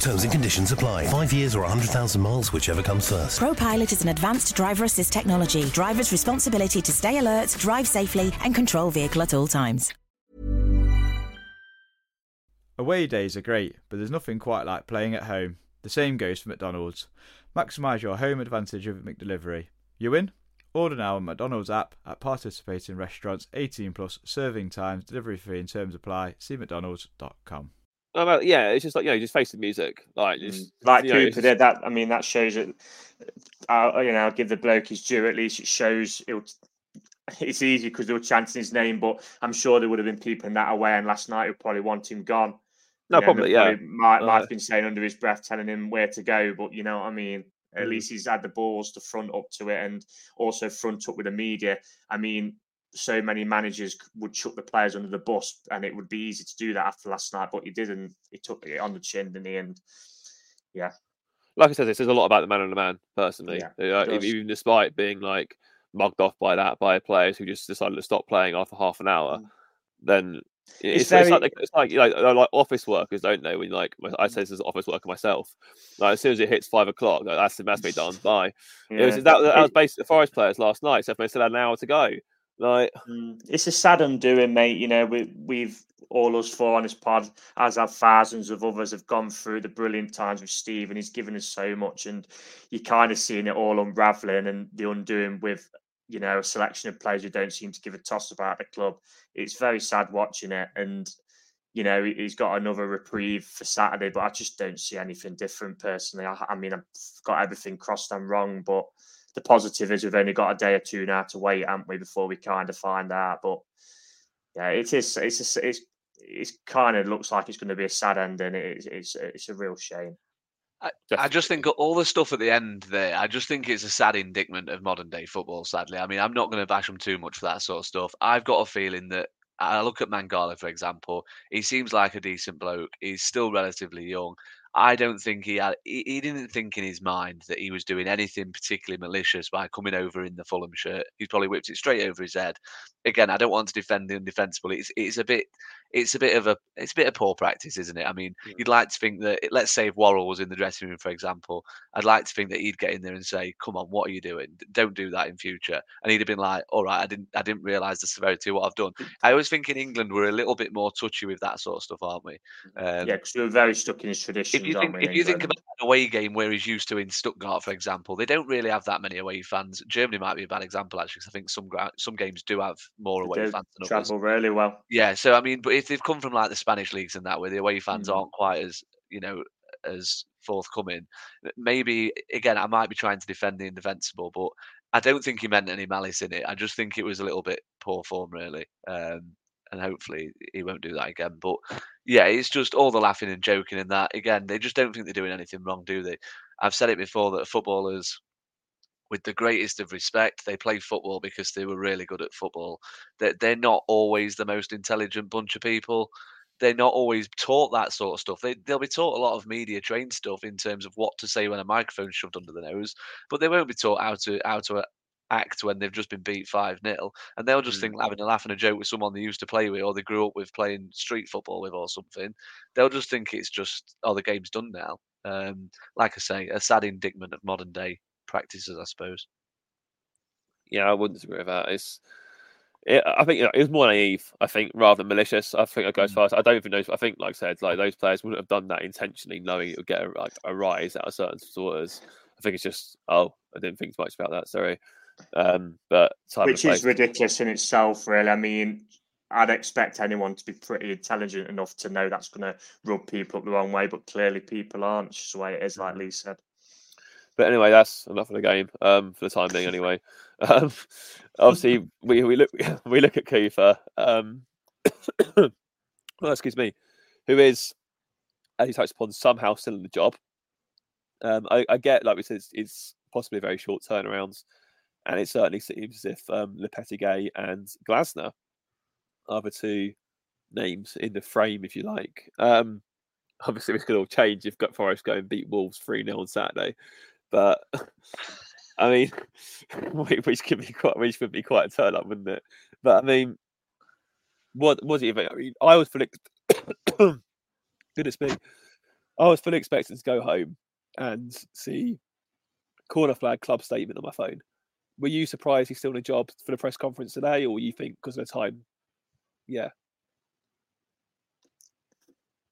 Terms and conditions apply. 5 years or 100,000 miles, whichever comes first. ProPilot is an advanced driver assist technology. Driver's responsibility to stay alert, drive safely, and control vehicle at all times. Away days are great, but there's nothing quite like playing at home. The same goes for McDonald's. Maximise your home advantage with McDelivery. You in? Order now on McDonald's app at participating restaurants. 18+, serving times, delivery fee and terms apply. See mcdonalds.com. Yeah, it's just like, you know, just face the music. Like Cooper did that. I mean, that shows it. You know, I'll give the bloke his due. At least it shows it's easy because they were chanting his name, but I'm sure there would have been people in that away. And last night, would probably want him gone. No, probably, yeah. Might have been saying under his breath, telling him where to go. But, you know what I mean? At least he's had the balls to front up to it and also front up with the media. I mean, so many managers would chuck the players under the bus, and it would be easy to do that after last night, but he didn't. He took it on the chin, didn't he? And yeah, like I said, this is a lot about the man on the man, personally. Yeah, even despite being like mugged off by players who just decided to stop playing after half an hour, then it's like office workers, don't they? When I say this as an office worker myself, like as soon as it hits 5 o'clock, like, that's me done. Bye. Yeah. That was basically the Forest players last night, except they still had an hour to go. It's a sad undoing, mate. You know, we've all us four on this pod, as have thousands of others, have gone through the brilliant times with Steve, and he's given us so much. And you're kind of seeing it all unraveling and the undoing with, you know, a selection of players who don't seem to give a toss about the club. It's very sad watching it. And, you know, he's got another reprieve for Saturday, but I just don't see anything different personally. I mean, I've got everything crossed and wrong, but the positive is we've only got a day or two now to wait, haven't we, before we kind of find out. But yeah, it kind of looks like it's going to be a sad ending. It's a real shame. I just think all the stuff at the end there, I just think it's a sad indictment of modern day football, sadly. I mean, I'm not going to bash them too much for that sort of stuff. I've got a feeling that I look at Mangala, for example. He seems like a decent bloke. He's still relatively young. I don't think he didn't think in his mind that he was doing anything particularly malicious by coming over in the Fulham shirt. He's probably whipped it straight over his head. Again, I don't want to defend the undefensible. It's a bit of poor practice, isn't it? I mean, you'd like to think that, let's say if Worrall was in the dressing room, for example, I'd like to think that he'd get in there and say, "Come on, what are you doing? Don't do that in future." And he'd have been like, "All right, I didn't realise the severity of what I've done." I always think in England we're a little bit more touchy with that sort of stuff, aren't we? Because we're very stuck in his tradition. If you think about an away game where he's used to in Stuttgart, for example, they don't really have that many away fans. Germany might be a bad example, actually, because I think some games do have more away fans than others. Travel really well. Yeah, so I mean, but if they've come from like the Spanish leagues and that, where the away fans aren't quite as, you know, as forthcoming, maybe, again, I might be trying to defend the indefensible, but I don't think he meant any malice in it. I just think it was a little bit poor form, really. And hopefully he won't do that again. But yeah, it's just all the laughing and joking and that. Again, they just don't think they're doing anything wrong, do they? I've said it before that footballers, with the greatest of respect, they play football because they were really good at football. They're not always the most intelligent bunch of people. they're not always taught that sort of stuff. They'll be taught a lot of media trained stuff in terms of what to say when a microphone's shoved under the nose, but they won't be taught how to act when they've just been beat 5-0, and they'll just think having a laugh and a joke with someone they used to play with or they grew up with playing street football with or something, they'll just think it's just, oh, the game's done now. Like I say, a sad indictment of modern day practices, I suppose. Yeah, I wouldn't agree with that. I think it was more naive, I think, rather than malicious. I think I go as far as I think, like I said, like those players wouldn't have done that intentionally, knowing it would get a rise out of certain supporters. I think it's just, oh, I didn't think much about that. Sorry, but which is ridiculous in itself, really. I mean, I'd expect anyone to be pretty intelligent enough to know that's going to rub people up the wrong way, but clearly people aren't. It's just the way it is, like Lee said. But anyway, that's enough of the game for the time being. Anyway, obviously we look at Kufa, who is, as you touched upon, somehow still in the job. I get, like we said, it's possibly very short turnarounds, and it certainly seems as if Lopetegui and Glasner are the two names in the frame, if you like. Obviously, this could all change if Forest go and beat Wolves 3-0 on Saturday. But I mean, which could be quite a turn up, wouldn't it? But I mean, what was it? I mean, I was fully expecting to go home and see corner flag club statement on my phone. Were you surprised he's still in a job for the press conference today, or you think because of the time? Yeah.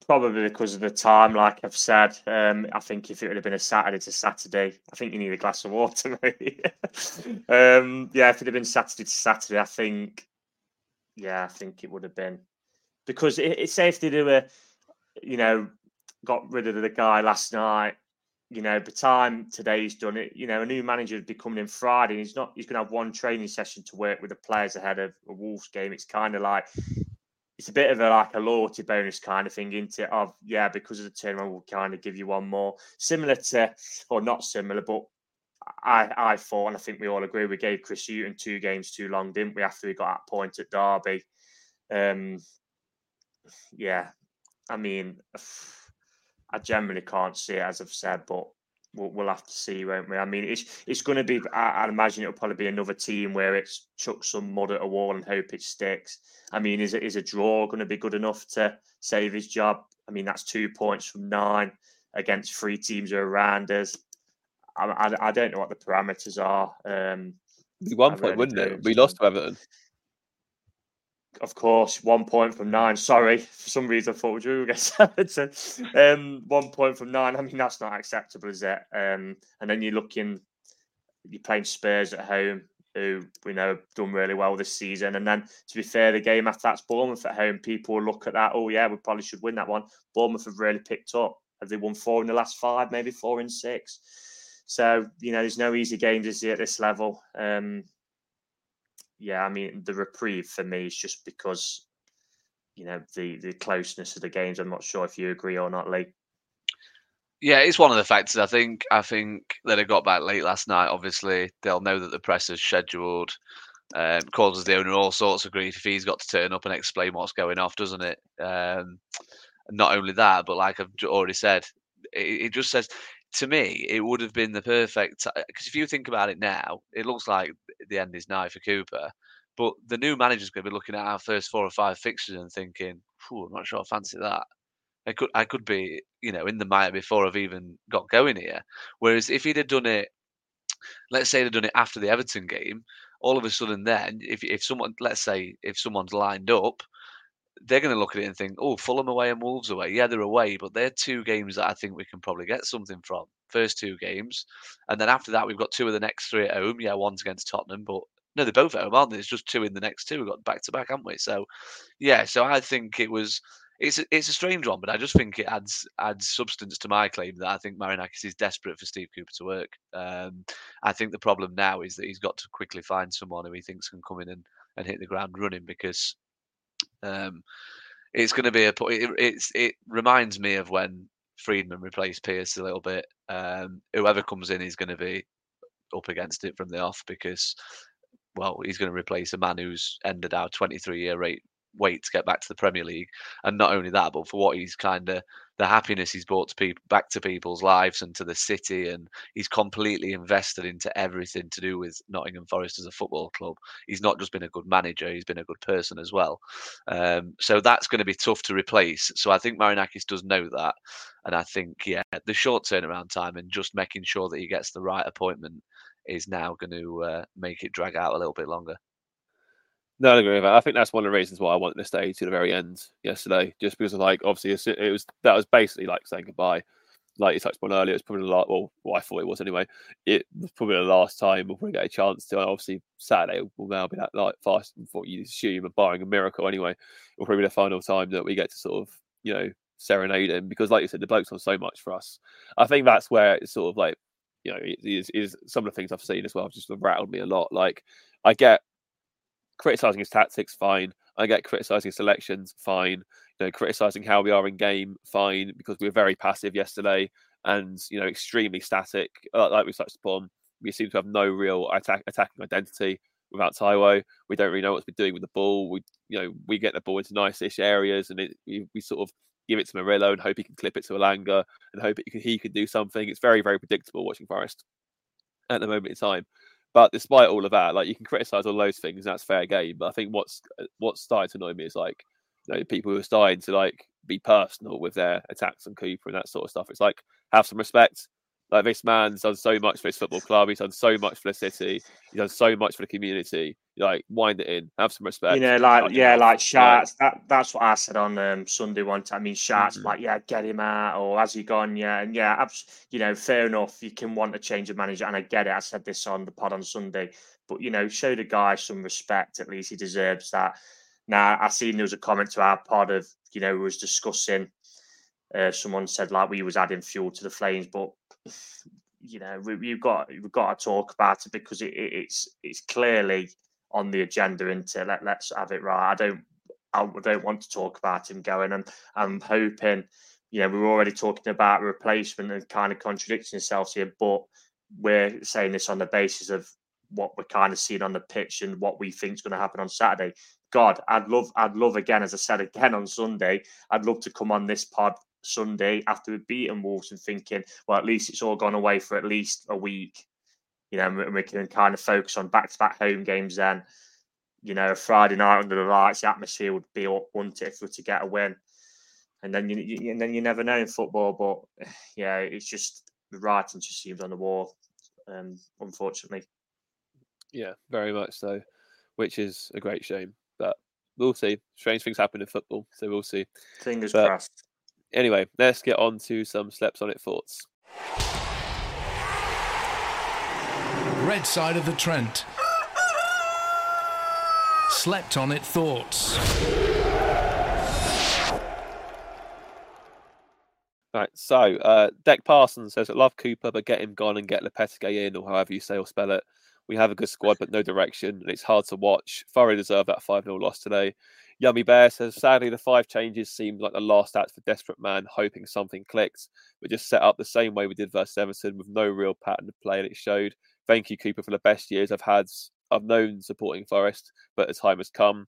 Probably because of the time, like I've said. I think if it would have been a Saturday to Saturday, I think you need a glass of water, maybe. If it had been Saturday to Saturday, I think it would have been. Because it's safe to do got rid of the guy last night, by the time today he's done it, a new manager would be coming in Friday, and he's going to have one training session to work with the players ahead of a Wolves game. It's kind of like... It's a bit of a loyalty bonus kind of thing, isn't it? Because of the turnaround, we'll kind of give you one more. Similar to, or not similar, but I thought, and I think we all agree, we gave Chris Hughton 2 games too long, didn't we, after we got that point at Derby? I mean, I generally can't see it, as I've said, but we'll have to see, won't we? I mean, it's going to be, I'd imagine it'll probably be another team where it's chuck some mud at a wall and hope it sticks. I mean, is a draw going to be good enough to save his job? I mean, that's 2 points from 9 against 3 teams who are around us. I don't know what the parameters are. It'd be 1 point, wouldn't it? We lost to Everton. Of course, 1 point from 9. Sorry, for some reason I thought we drew against Everton. 1 point from 9. I mean, that's not acceptable, is it? And then you're playing Spurs at home, who we know have done really well this season. And then, to be fair, the game after that's Bournemouth at home, people will look at that. Oh, yeah, we probably should win that one. Bournemouth have really picked up. Have they won 4 in the last 5? Maybe 4 in 6. So, there's no easy games, is there, at this level? I mean, the reprieve for me is just because, the closeness of the games. I'm not sure if you agree or not, Lee. Yeah, it's one of the factors. I think that it got back late last night. Obviously, they'll know that the press is scheduled. Causes the owner all sorts of grief if he's got to turn up and explain what's going off, doesn't it? Not only that, but like I've already said, it just says... To me, it would have been the perfect... Because if you think about it now, it looks like the end is nigh for Cooper. But the new manager's going to be looking at our first 4 or 5 fixtures and thinking, I'm not sure I fancy that. I could be, in the mire before I've even got going here. Whereas if he'd have done it... Let's say they'd done it after the Everton game. All of a sudden then, if someone's lined up, they're going to look at it and think, Fulham away and Wolves away. Yeah, they're away, but they're 2 games that I think we can probably get something from. First 2 games. And then after that, we've got 2 of the next 3 at home. Yeah, one's against Tottenham, but no, they're both at home, aren't they? It's just 2 in the next 2. We've got back-to-back, haven't we? So, yeah, I think it was... It's a strange one, but I just think it adds substance to my claim that I think Marinakis is desperate for Steve Cooper to work. I think the problem now is that he's got to quickly find someone who he thinks can come in and hit the ground running because... it's going to be it reminds me of when Friedman replaced Pearce a little bit. Whoever comes in is going to be up against it from the off because, well, he's going to replace a man who's ended our 23-year wait to get back to the Premier League. And not only that, but for what he's kind of, the happiness he's brought to people, back to people's lives and to the city. And he's completely invested into everything to do with Nottingham Forest as a football club. He's not just been a good manager, he's been a good person as well. So that's going to be tough to replace. So I think Marinakis does know that. And I think, yeah, the short turnaround time and just making sure that he gets the right appointment is now going to make it drag out a little bit longer. No, I agree with that. I think that's one of the reasons why I wanted to stay to the very end yesterday, just because of, like, obviously that was basically like saying goodbye. Like you touched on earlier, it's probably the last. Well, I thought it was anyway. It was probably the last time we'll probably get a chance to. Obviously, Saturday will now be that like fast. What you assume, barring a miracle, anyway, will probably be the final time that we get to sort of, you know, serenade him, because, like you said, the bloke's on so much for us. I think that's where it's sort of like, you know, is some of the things I've seen as well have just rattled me a lot. Like, I get criticising his tactics, fine. I get criticising his selections, fine. You know, criticising how we are in game, fine, because we were very passive yesterday and, you know, extremely static. Like we touched upon, we seem to have no real attacking identity without Taiwo. We don't really know what to be doing with the ball. We get the ball into nice-ish areas and we sort of give it to Murillo and hope he can clip it to Alanga and hope he can do something. It's very, very predictable watching Forest at the moment in time. But despite all of that, like, you can criticise all those things, and that's fair game. But I think what's starting to annoy me is, like, you know, people who are starting to, like, be personal with their attacks on Cooper and that sort of stuff. It's like, have some respect. Like, this man's done so much for his football club. He's done so much for the city. He's done so much for the community. Like, wind it in. Have some respect. You know, like, yeah, like Sharks. Yeah. That's what I said on Sunday one time. I mean, Sharks, mm-hmm. like, yeah, get him out, or has he gone? Yeah, and yeah, you know, fair enough. You can want to change a manager, and I get it. I said this on the pod on Sunday. But, you know, show the guy some respect. At least he deserves that. Now, I seen there was a comment to our pod of, you know, we was discussing. Someone said, like, we was adding fuel to the flames, but, you know, we've got to talk about it, because it's clearly on the agenda. Into let's have it right. I don't want to talk about him going, and I'm hoping, you know, we're already talking about replacement and kind of contradicting ourselves here, but we're saying this on the basis of what we're kind of seeing on the pitch and what we think is going to happen on Saturday. God, I'd love again, as I said again on Sunday, I'd love to come on this pod Sunday after we beaten Wolves and thinking, well, at least it's all gone away for at least a week, you know, and we can kind of focus on back-to-back home games then. You know, Friday night under the lights, the atmosphere would be up, wouldn't it, if we were to get a win? And then you never know in football, but yeah, it's just the writing just seems on the wall, unfortunately. Yeah, very much so, which is a great shame. But we'll see. Strange things happen in football, so we'll see. Fingers crossed. Anyway, let's get on to some Slept On It thoughts. Red side of the Trent. Slept On It thoughts. Right, so Deck Parsons says, I love Cooper, but get him gone and get Lopetegui in, or however you say or spell it. We have a good squad, but no direction, and it's hard to watch. Thoroughly deserve that 5-0 loss today. Yummy Bear says, sadly, the 5 changes seemed like the last act for Desperate Man, hoping something clicked. We just set up the same way we did versus Everton, with no real pattern of play, and it showed. Thank you, Cooper, for the best years I've had. I've known supporting Forest, but the time has come.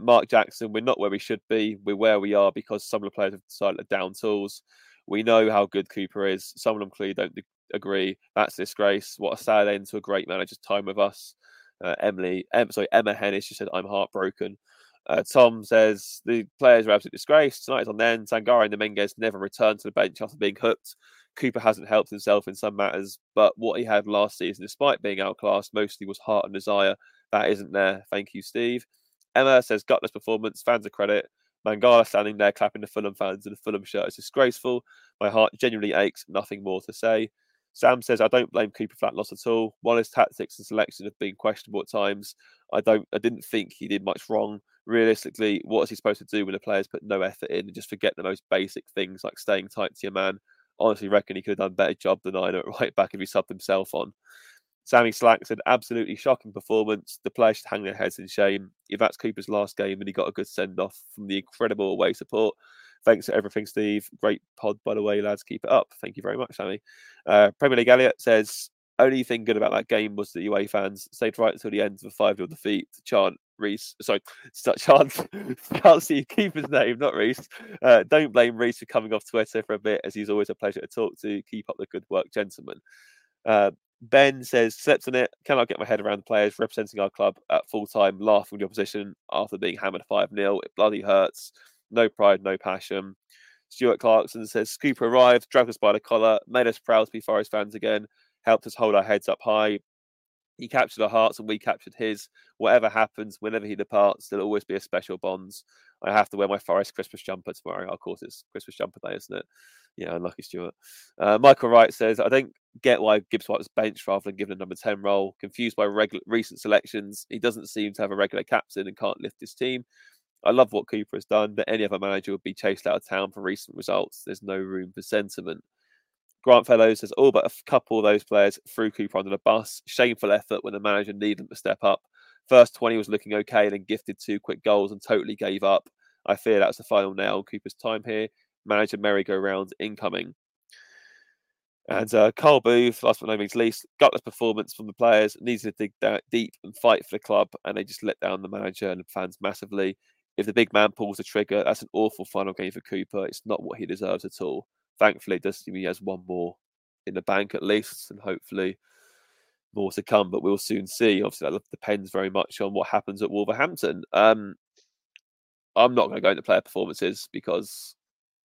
Mark Jackson, we're not where we should be. We're where we are because some of the players have decided to down tools. We know how good Cooper is. Some of them clearly don't agree. That's disgrace. What a sad end to a great manager's time with us. Emma Hennis just said, I'm heartbroken. Tom says, the players are absolute disgrace. Tonight is on them. Sangaré and Domínguez never returned to the bench after being hooked. Cooper hasn't helped himself in some matters, but what he had last season, despite being outclassed, mostly was heart and desire. That isn't there. Thank you, Steve. Emma says, gutless performance. Fans a credit. Mangala standing there clapping the Fulham fans in the Fulham shirt is disgraceful. My heart genuinely aches. Nothing more to say. Sam says, I don't blame Cooper for that loss at all. While his tactics and selection have been questionable at times, I didn't think he did much wrong. Realistically, what is he supposed to do when the players put no effort in and just forget the most basic things like staying tight to your man? Honestly, reckon he could have done a better job than Aina at right back if he subbed himself on. Sammy Slack said, absolutely shocking performance. The players should hang their heads in shame. If that's Cooper's last game and he got a good send-off from the incredible away support. Thanks for everything, Steve. Great pod, by the way, lads. Keep it up. Thank you very much, Sammy. Premier League Elliot says, only thing good about that game was the UA fans stayed right until the end of a 5-0 defeat to chant Reece. Sorry, can't see your keeper's name, not Reece. Don't blame Reece for coming off Twitter for a bit, as he's always a pleasure to talk to. Keep up the good work, gentlemen. Ben says, slept on it. Cannot get my head around the players representing our club at full time, laughing the opposition after being hammered 5-0. It bloody hurts. No pride, no passion. Stuart Clarkson says, Scooper arrived, dragged us by the collar, made us proud to be Forest fans again, helped us hold our heads up high. He captured our hearts and we captured his. Whatever happens, whenever he departs, there'll always be a special bonds. I have to wear my Forest Christmas jumper tomorrow. Of course, it's Christmas jumper day, isn't it? Yeah, unlucky Stuart. Michael Wright says, I don't get why Gibbs-White was benched rather than given a number 10 role. Confused by recent selections. He doesn't seem to have a regular captain and can't lift his team. I love what Cooper has done, but any other manager would be chased out of town for recent results. There's no room for sentiment. Grant Fellows says, all but a couple of those players threw Cooper under the bus. Shameful effort when the manager needed them to step up. First 20 was looking okay, then gifted 2 quick goals and totally gave up. I fear that's the final nail on Cooper's time here. Manager merry-go-round incoming. And Carl Booth, last but no means least, gutless performance from the players, needs to dig deep and fight for the club, and they just let down the manager and the fans massively. If the big man pulls the trigger, that's an awful final game for Cooper. It's not what he deserves at all. Thankfully, it does seem he has one more in the bank at least, and hopefully more to come. But we'll soon see. Obviously, that depends very much on what happens at Wolverhampton. I'm not going to go into player performances because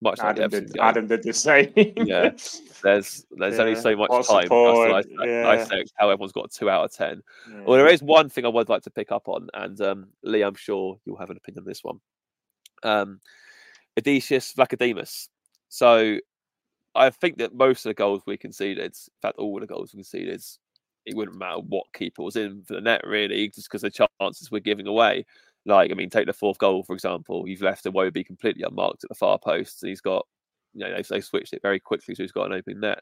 much like Adam did the same. Yeah, there's only so much time. I say how everyone's got a 2 out of 10. Yeah. Well, there is one thing I would like to pick up on, and Lee, I'm sure you'll have an opinion on this one. Odysseus Vlachođimos. So I think that most of the goals we conceded, in fact, all of the goals we conceded, it wouldn't matter what keeper was in for the net, really, just because the chances we're giving away. Like, I mean, take the 4th goal, for example. You've left a Iwobi completely unmarked at the far post. And he's got, you know, they switched it very quickly, so he's got an open net.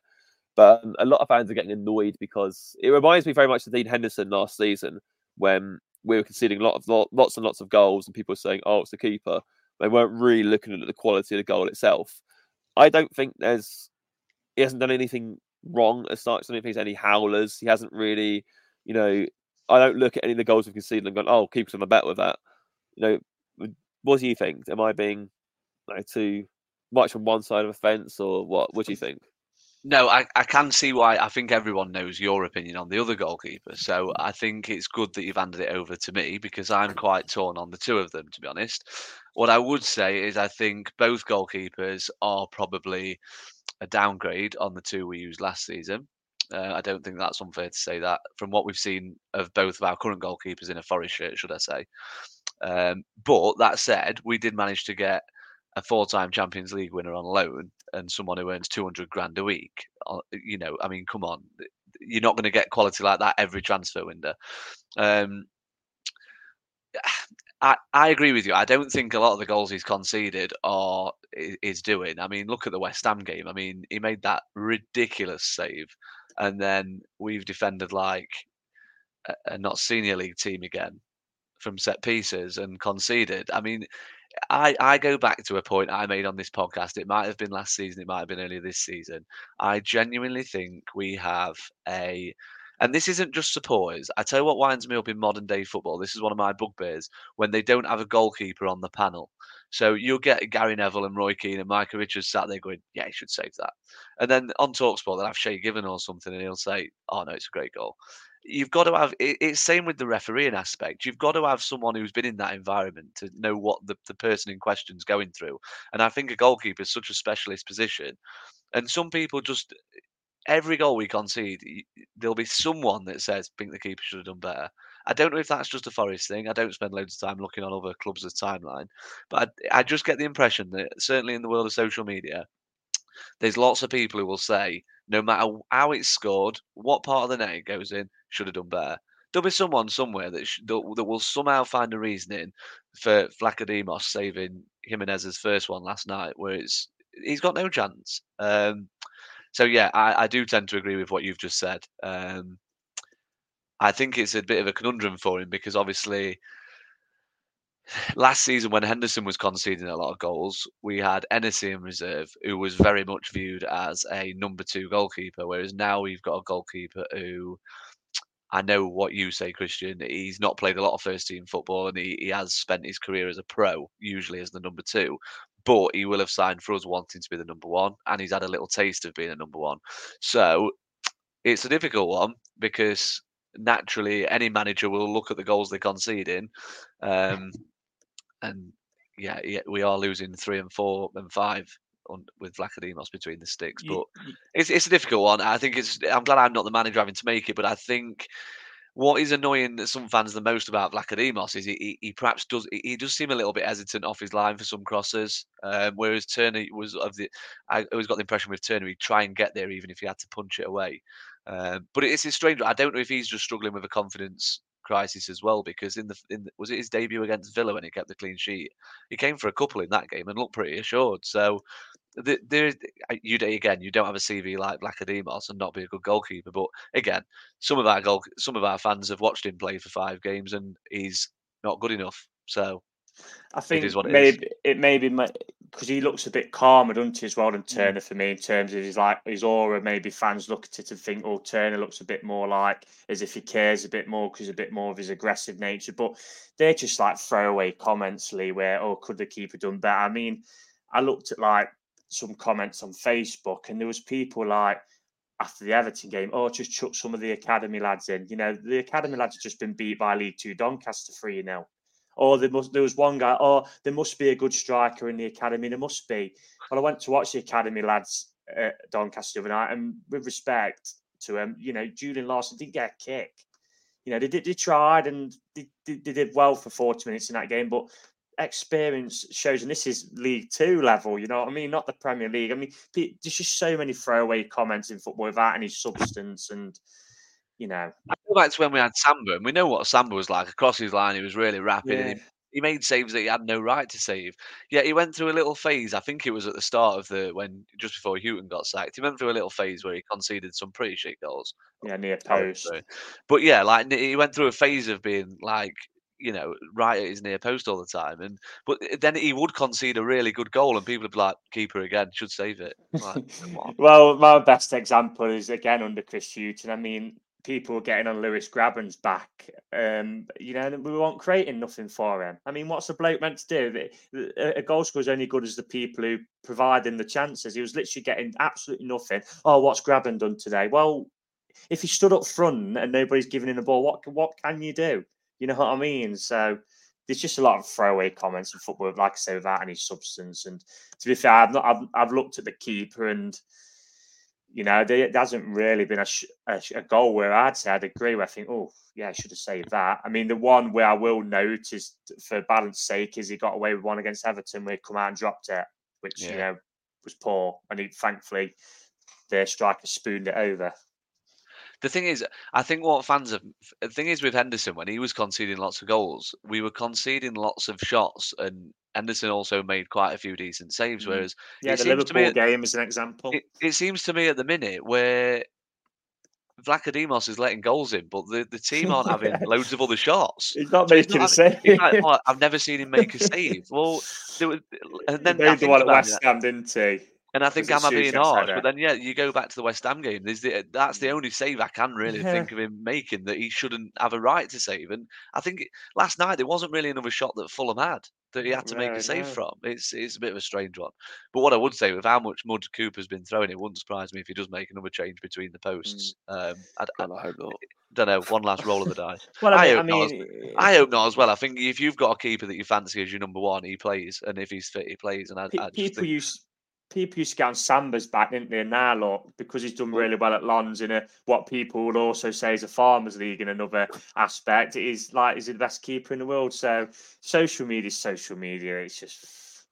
But a lot of fans are getting annoyed because it reminds me very much of Dean Henderson last season when we were conceding lots and lots of goals and people were saying, oh, it's the keeper. They weren't really looking at the quality of the goal itself. I don't think he hasn't done anything wrong as such. I don't think he's any howlers. He hasn't really, you know, I don't look at any of the goals we've conceded and gone, oh, keeper's on the bet with that. You know, what do you think? Am I being too much on one side of the fence or what? What do you think? No, I can see why. I think everyone knows your opinion on the other goalkeeper. So I think it's good that you've handed it over to me because I'm quite torn on the two of them, to be honest. What I would say is I think both goalkeepers are probably a downgrade on the two we used last season. I don't think that's unfair to say that from what we've seen of both of our current goalkeepers in a Forest shirt, should I say. But that said, we did manage to get a 4-time Champions League winner on loan and someone who earns $200,000 a week. You know, I mean, come on. You're not going to get quality like that every transfer window. I agree with you. I don't think a lot of the goals he's conceded are is doing. I mean, look at the West Ham game. I mean, he made that ridiculous save. And then we've defended like a not senior league team again from set pieces and conceded. I mean, I go back to a point I made on this podcast. It might have been last season. It might have been earlier this season. I genuinely think we have a... And this isn't just supporters. I tell you what winds me up in modern day football. This is one of my bugbears, when they don't have a goalkeeper on the panel. So you'll get Gary Neville and Roy Keane and Micah Richards sat there going, yeah, he should save that. And then on TalkSport, they'll have Shay Given or something and he'll say, oh, no, it's a great goal. You've got to have, it's same with the refereeing aspect. You've got to have someone who's been in that environment to know what the person in question's going through. And I think a goalkeeper is such a specialist position. And some people just... Every goal we concede, there'll be someone that says, think the keeper should have done better. I don't know if that's just a Forest thing. I don't spend loads of time looking on other clubs' timeline. But I just get the impression that, certainly in the world of social media, there's lots of people who will say, no matter how it's scored, what part of the net it goes in, should have done better. There'll be someone somewhere that will somehow find a reasoning for Vlachođimos saving Jimenez's first one last night, where he's got no chance. So, yeah, I do tend to agree with what you've just said. I think it's a bit of a conundrum for him because obviously last season when Henderson was conceding a lot of goals, we had Hennessy in reserve, who was very much viewed as a number 2 goalkeeper, whereas now we've got a goalkeeper who I know what you say, Christian. He's not played a lot of first-team football, and he has spent his career as a pro, usually as the number two. But he will have signed for us wanting to be the number one, and he's had a little taste of being a number one. So it's a difficult one because naturally any manager will look at the goals they concede in. And yeah, we are losing 3 and 4 and 5 with Vlachođimos between the sticks, but it's a difficult one. I think it's. I'm glad I'm not the manager having to make it, but I think what is annoying some fans the most about Vlachođimos is he perhaps does. He does seem a little bit hesitant off his line for some crosses, whereas Turner was of the. I always got the impression with Turner he'd try and get there even if he had to punch it away. But it's strange. I don't know if he's just struggling with a confidence crisis as well, because was it his debut against Villa when he kept the clean sheet? He came for a couple in that game and looked pretty assured. So you don't have a CV like Vlachođimos and not be a good goalkeeper. But again, some of our fans have watched him play for 5 games and he's not good enough. So I think it may be because he looks a bit calmer, doesn't he, as well, than Turner for me, in terms of his aura. Maybe fans look at it and think, oh, Turner looks a bit more like as if he cares a bit more because a bit more of his aggressive nature. But they're just like throwaway comments, Lee, where, oh, could the keeper done better? I mean, I looked at like some comments on Facebook and there was people like, after the Everton game, oh, just chuck some of the academy lads in. You know, the academy lads have just been beat by League Two Doncaster 3-0. Or there was one guy, there must be a good striker in the academy. There must be. Well, I went to watch the academy lads at Doncaster the other night, and with respect to him, you know, Julian Larson didn't get a kick. You know, they tried and they did well for 40 minutes in that game, but experience shows, and this is League Two level, you know what I mean? Not the Premier League. I mean, there's just so many throwaway comments in football without any substance and... You know, I go back to when we had Samba, and we know what Samba was like. Across his line, he was really rapid, and he made saves that he had no right to save. Yet he went through a little phase. I think it was at the start of just before Hughton got sacked. He went through a little phase where he conceded some pretty shit goals. Yeah, near post. But yeah, like he went through a phase of being like, you know, right at his near post all the time, but then he would concede a really good goal, and people would be like, "Keeper again, should save it." Like, well, my best example is again under Chris Hughton. I mean, people were getting on Lewis Graben's back, you know, and we weren't creating nothing for him. I mean, what's a bloke meant to do? A goal scorer is only good as the people who provide him the chances. He was literally getting absolutely nothing. Oh, what's Graben done today? Well, if he stood up front and nobody's giving him the ball, what can you do? You know what I mean? So there's just a lot of throwaway comments in football, like I say, without any substance. And to be fair, I've looked at the keeper and, you know, there hasn't really been a goal where I'd say I'd agree where I think, oh, yeah, I should have saved that. I mean, the one where I will note is, for balance sake, is he got away with one against Everton where he come out and dropped it, which, you know, was poor. And thankfully, their striker spooned it over. The thing is, I think the thing is with Henderson, when he was conceding lots of goals, we were conceding lots of shots, and Henderson also made quite a few decent saves. Whereas, the Liverpool game is an example. It seems to me at the minute where Vlachođimos is letting goals in, but the team aren't having loads of other shots. He's not making a save. Like, oh, I've never seen him make a save. Well, he made the one at West Ham, didn't he? And I think I'm being harsh, but then you go back to the West Ham game. That's the only save I can really think of him making that he shouldn't have a right to save. And I think last night there wasn't really another shot that Fulham had that he had to make a save from. It's a bit of a strange one. But what I would say, with how much mud Cooper's been throwing, it wouldn't surprise me if he does make another change between the posts. I don't know. One last roll of the dice. Well, I hope not as well. I think if you've got a keeper that you fancy as your number one, he plays, and if he's fit, he plays. And people used to get on Samba's back, didn't they? And now, look, because he's done really well at Lons in what people would also say is a farmers' league in another aspect, he's the best keeper in the world. So social media is social media. It's just,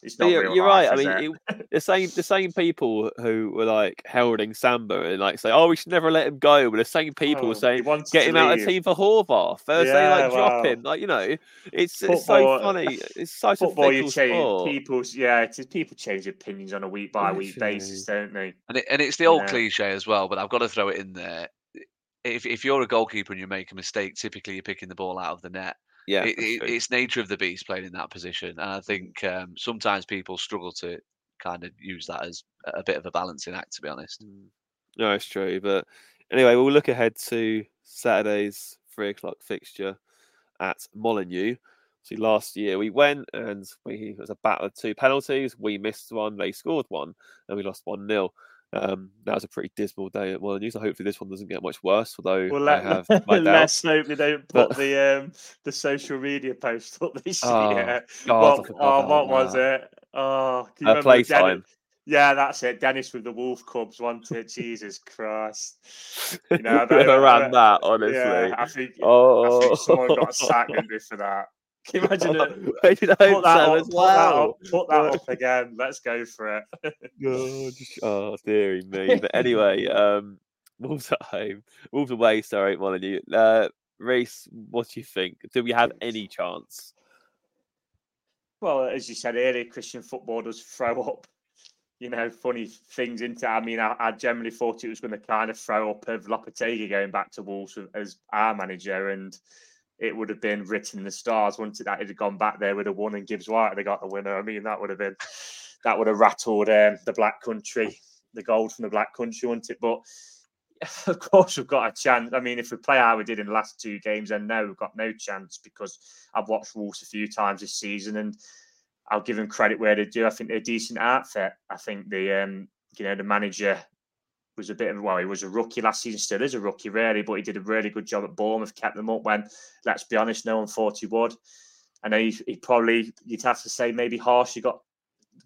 it's not real. You're life, right. I mean, the same people who were like heralding Samba and like say, oh, we should never let him go. But the same people were saying, get him out of the team for Horvath. They're saying, drop him. Like, you know, it's so funny. It's such a fickle sport. People change opinions on a week by week basis, don't they? And it's the old cliche as well, but I've got to throw it in there. If you're a goalkeeper and you make a mistake, typically you're picking the ball out of the net. Yeah, it's nature of the beast playing in that position, and I think sometimes people struggle to kind of use that as a bit of a balancing act. To be honest, no, it's true, but Anyway, we'll look ahead to Saturday's 3 o'clock fixture at Molineux. See, last year we went and it was a battle of two penalties. We missed one, they scored one, and we lost 1-0. That was a pretty dismal day at Molineux. So hopefully this one doesn't get much worse. Although let's hope they don't put the social media post up this year. What was it? Can you remember playtime. Yeah, that's it. Dennis with the Wolf Cubs wanted it. Jesus Christ. You know, whoever ran that, honestly. Yeah, I think someone got sacked for that. Can you imagine it? Put that up again. Let's go for it. Oh, dearie me. But anyway, Wolves at home. Wolves away, sorry, Molineux. Reece, what do you think? Do we have any chance? Well, as you said earlier, Christian football does throw up, you know, funny things into. I mean, I generally thought it was going to kind of throw up of Lopetegui going back to Wolves as our manager, and it would have been written in the stars, wouldn't it? That he'd have gone back there with a won and Gibbs-White, they got the winner. I mean, that would have rattled the Black Country, the gold from the Black Country, wouldn't it? But of course, we've got a chance. I mean, if we play how we did in the last two games, then no, we've got no chance, because I've watched Wolves a few times this season and I'll give them credit where they do. I think they're a decent outfit. I think the manager was he was a rookie last season, still is a rookie really, but he did a really good job at Bournemouth, kept them up when, let's be honest, no one thought he would. And then he probably, you'd have to say maybe harshly got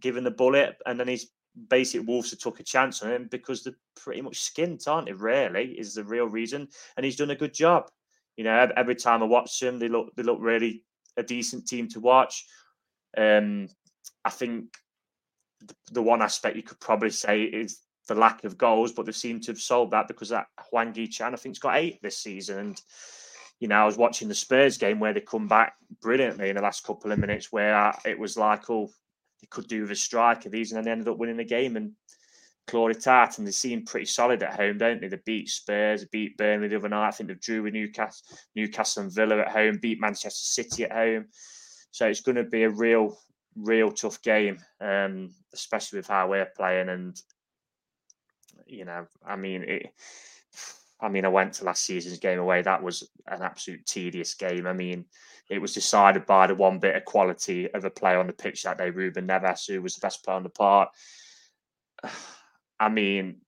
given the bullet, and then he's basic Wolves have took a chance on him because they're pretty much skint, aren't they, really, is the real reason. And he's done a good job. You know, every time I watch them, they look really a decent team to watch. I think the one aspect you could probably say is the lack of goals, but they seem to have solved that, because that Hwang-Gi Chan, I think, has got 8 this season. And, you know, I was watching the Spurs game where they come back brilliantly in the last couple of minutes, where it was like, oh, they could do with a strike of these, and then they ended up winning the game and clawed it out. And they seem pretty solid at home, don't they? They beat Spurs, beat Burnley the other night. I think they drew with Newcastle and Villa at home, beat Manchester City at home. So it's going to be a real, real tough game, especially with how we're playing. And, you know, I went to last season's game away. That was an absolute tedious game. I mean, it was decided by the one bit of quality of a player on the pitch that day, Ruben Neves, who was the best player on the park. I mean,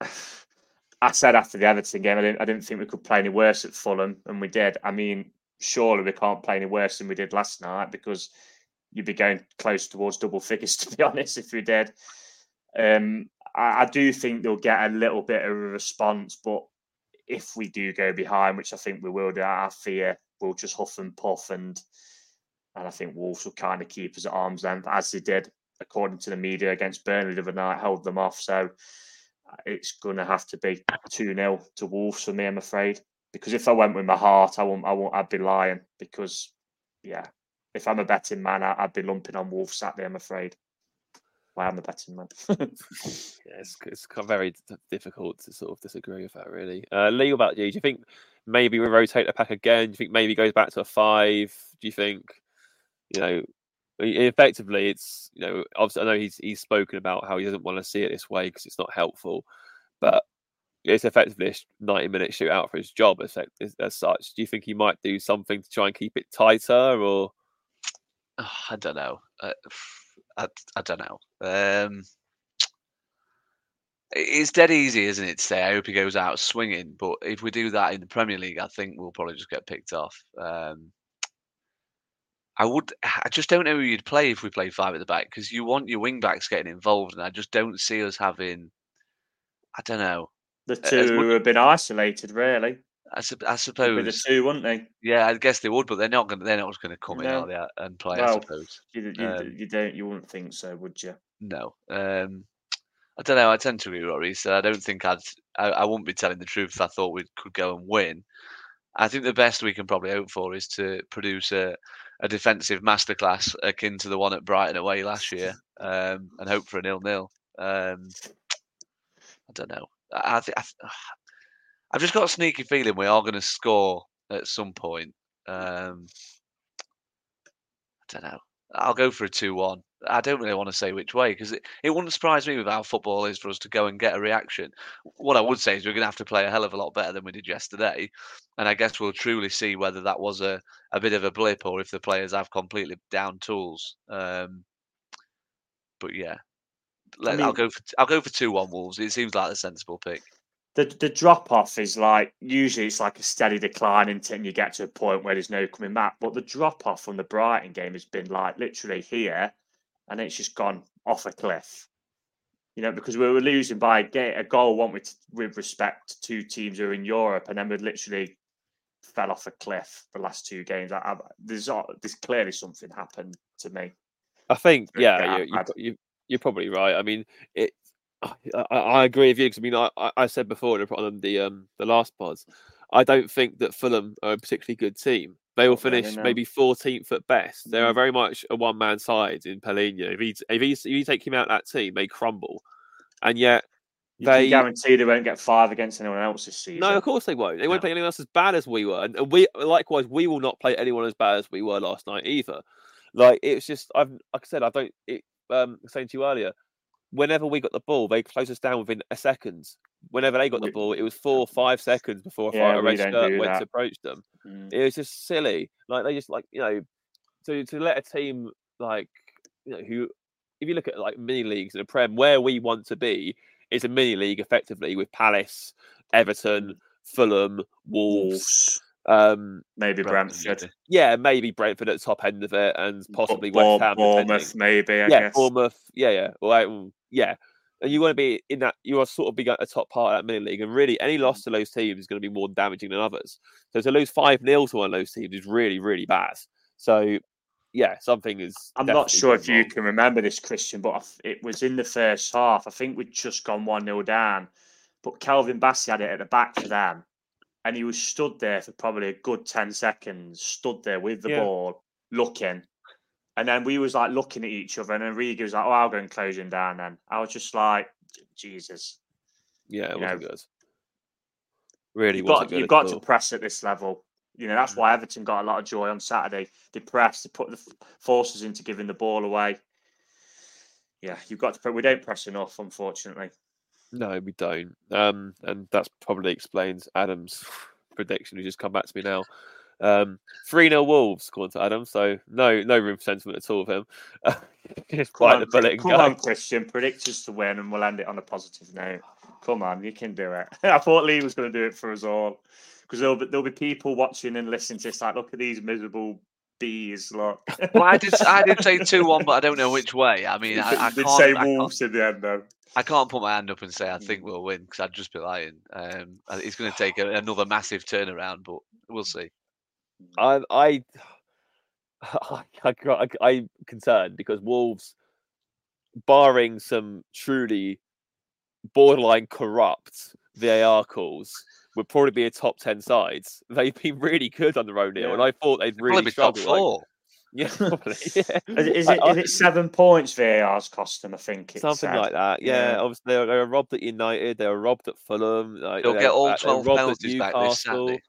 I said after the Everton game, I didn't think we could play any worse at Fulham, and we did. I mean, surely we can't play any worse than we did last night, because you'd be going close towards double figures, to be honest, if we did. I do think they'll get a little bit of a response, but if we do go behind, which I think we will do, I fear we'll just huff and puff, and I think Wolves will kind of keep us at arm's length, as they did, according to the media, against Burnley the other night, held them off. So it's going to have to be 2-0 to Wolves for me, I'm afraid. Because if I went with my heart, I'd be lying. Because, yeah, if I'm a betting man, I'd be lumping on Wolves Saturday, I'm afraid. Well, I'm a betting man. It's very difficult to sort of disagree with that, really. Lee, about you? Do you think maybe we rotate the pack again? Do you think maybe it goes back to a 5? Do you think, you know, effectively it's, you know, obviously I know he's spoken about how he doesn't want to see it this way because it's not helpful, but it's effectively a 90-minute shootout for his job as such. Do you think he might do something to try and keep it tighter, or? Oh, I don't know. I don't know. It's dead easy, isn't it, to say, I hope he goes out swinging. But if we do that in the Premier League, I think we'll probably just get picked off. I just don't know who you'd play if we played 5 at the back, because you want your wing-backs getting involved, and I just don't see us having, I don't know. The two who have been isolated, really. I suppose. With the two, wouldn't they? Yeah, I guess they would, but they're not going. They're not going to come in, are they, and play. Well, I suppose you don't. You wouldn't think so, would you? No. I don't know. I tend to agree with Rory, so I don't think I wouldn't be telling the truth if I thought we could go and win. I think the best we can probably hope for is to produce a defensive masterclass akin to the one at Brighton away last year, and hope for a 0-0. I don't know. I've just got a sneaky feeling we are going to score at some point. I don't know. I'll go for a 2-1. I don't really want to say which way, because it wouldn't surprise me with how football is for us to go and get a reaction. What I would say is we're going to have to play a hell of a lot better than we did yesterday. And I guess we'll truly see whether that was a bit of a blip or if the players have completely down tools. But yeah, I'll go for 2-1 Wolves. It seems like a sensible pick. The drop-off is like, usually it's like a steady decline until you get to a point where there's no coming back. But the drop-off from the Brighton game has been like literally here, and it's just gone off a cliff. You know, because we were losing by a goal, weren't we, with respect to two teams who are in Europe, and then we literally fell off a cliff for the last two games. There's clearly something happened to me. I think, you're probably right. I mean, I agree with you, because I mean, I said before on the last pods, I don't think that Fulham are a particularly good team. They will finish maybe 14th at best. They are very much a one-man side in Pellegrini. If you take him out of that team, they crumble. And yet, you can guarantee they won't get five against anyone else this season. No, of course they won't. They won't play anyone else as bad as we were. And likewise, we will not play anyone as bad as we were last night either. Like, it's just, like I said, I don't... saying to you earlier, whenever we got the ball, they closed us down within a second. Whenever they got the ball, it was 4 or 5 seconds before a red shirt went to approach them. Mm. It was just silly. Like, they just, like, you know, to let a team, like, you know, who, if you look at, like, mini leagues in the Prem, where we want to be is a mini league, effectively, with Palace, Everton, Fulham, Wolves. Maybe Brentford. Yeah, maybe Brentford at the top end of it, and possibly West Ham. Bournemouth, maybe, I guess. Bournemouth, yeah. Well, yeah. And you want to be in that, you are sort of being at the top part of that mini league. And really, any loss to those teams is going to be more damaging than others. So to lose 5-0 to one of those teams is really, really bad. So, yeah, something is. I'm not sure if you can remember this, Christian, but it was in the first half. I think we'd just gone 1-0 down. But Kelvin Bassey had it at the back for them. And he was stood there for probably a good 10 seconds, stood there with the ball, looking. And then we was like looking at each other, and Origi was like, "Oh, I'll go and close him down." Then I was just like, "Jesus, yeah, it wasn't good. Really, you've got to press at this level. You know, that's why Everton got a lot of joy on Saturday. They pressed, they put the forces into giving the ball away. Yeah, you've got to. We don't press enough, unfortunately. No, we don't, and that's probably explains Adam's prediction, who's just come back to me now. 3-0 Wolves, according to Adam. So no room for sentiment at all of him. Just bite the bullet and go. Come on, Christian, predict us to win, and we'll end it on a positive note. Come on, you can do it. I thought Lee was going to do it for us all, because there'll be people watching and listening to this like, look at these miserable bees. Look. Well, I did say 2-1, but I don't know which way. I mean, I did say Wolves in the end, though. I can't put my hand up and say I think we'll win, because I'd just be lying. It's going to take another massive turnaround, but we'll see. I'm concerned because Wolves, barring some truly borderline corrupt VAR calls, would probably be a top 10 sides. They've been really good under O'Neill, and I thought they'd really struggle. Top 4. Yeah, probably. Yeah. Is it 7 points VAR's cost them? I think it's something like that. Yeah. Obviously they were robbed at United. They were robbed at Fulham. They'll get all 12 penalties back this Saturday.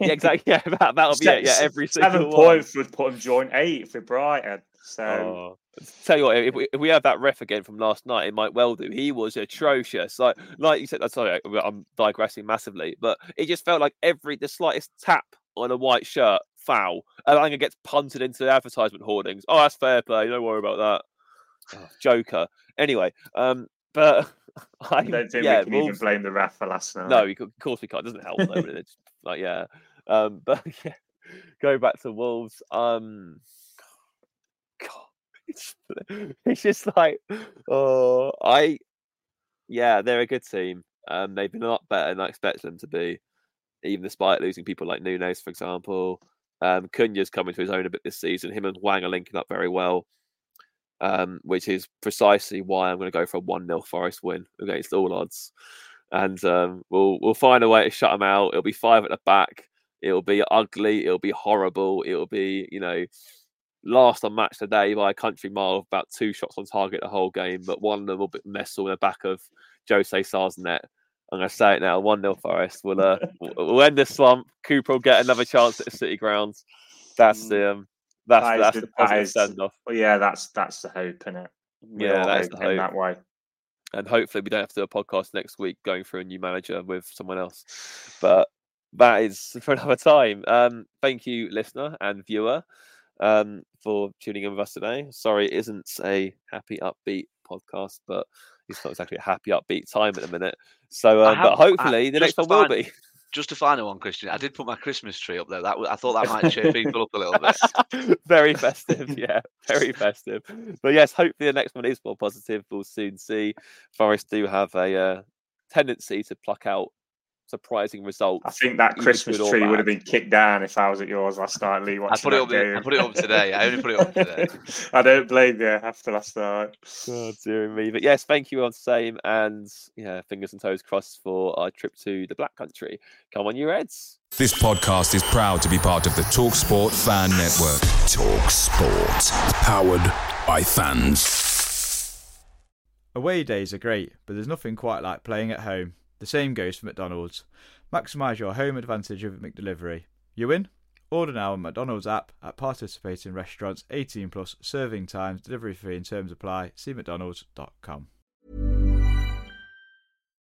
Yeah, exactly. Yeah, that'll be it. Yeah, every single 7 points would put them joint 8th for Brighton. So tell you what, if we have that ref again from last night, it might well do. He was atrocious. Like you said, sorry, I'm digressing massively, but it just felt like the slightest tap on a white shirt. Foul, and Aina gets punted into the advertisement hoardings. Oh, that's fair play. Don't worry about that. Oh, joker. Anyway, but I don't think we can even blame the ref for last night. No, of course we can't. It doesn't help though. It's like but yeah, go back to Wolves. God, it's just like they're a good team. They've been a lot better than I expected them to be, even despite losing people like Nunes, for example. Cunha's coming to his own a bit this season. Him and Wang are linking up very well, which is precisely why I'm going to go for a 1-0 Forest win against all odds. And we'll find a way to shut them out. It'll be 5 at the back. It'll be ugly. It'll be horrible. It'll be, last on match today by a country mile of about 2 shots on target the whole game, but one of them will nestle in the back of Jose Sar's net. I'm going to say it now, 1-0 Forest. We'll end this slump. Cooper will get another chance at the City grounds. That's That's the positive send-off. Well, yeah, that's the hope, isn't it? Yeah, that's the hope. In that way. And hopefully we don't have to do a podcast next week going through a new manager with someone else. But that is for another time. Thank you, listener and viewer, for tuning in with us today. Sorry, it isn't a happy, upbeat podcast, but it's not exactly a happy, upbeat time at the minute. So, but hopefully the next one will be. Just a final one, Christian. I did put my Christmas tree up there. I thought that might cheer people up a little bit. Very festive, yeah. Very festive. But yes, hopefully the next one is more positive. We'll soon see. Forest do have a tendency to pluck out surprising results. I think that Christmas tree would have been kicked down if I was at yours last night, Lee. I put it up today. I only put it up today. I don't blame you after last night. Oh, dear me. But yes, thank you all the same. And yeah, fingers and toes crossed for our trip to the Black Country. Come on, you Reds. This podcast is proud to be part of the Talk Sport Fan Network. Talk Sport. Powered by fans. Away days are great, but there's nothing quite like playing at home. The same goes for McDonald's. Maximise your home advantage with McDelivery. You win? Order now on McDonald's app at participating restaurants. 18 plus serving times, delivery fee and terms apply. See mcdonalds.com.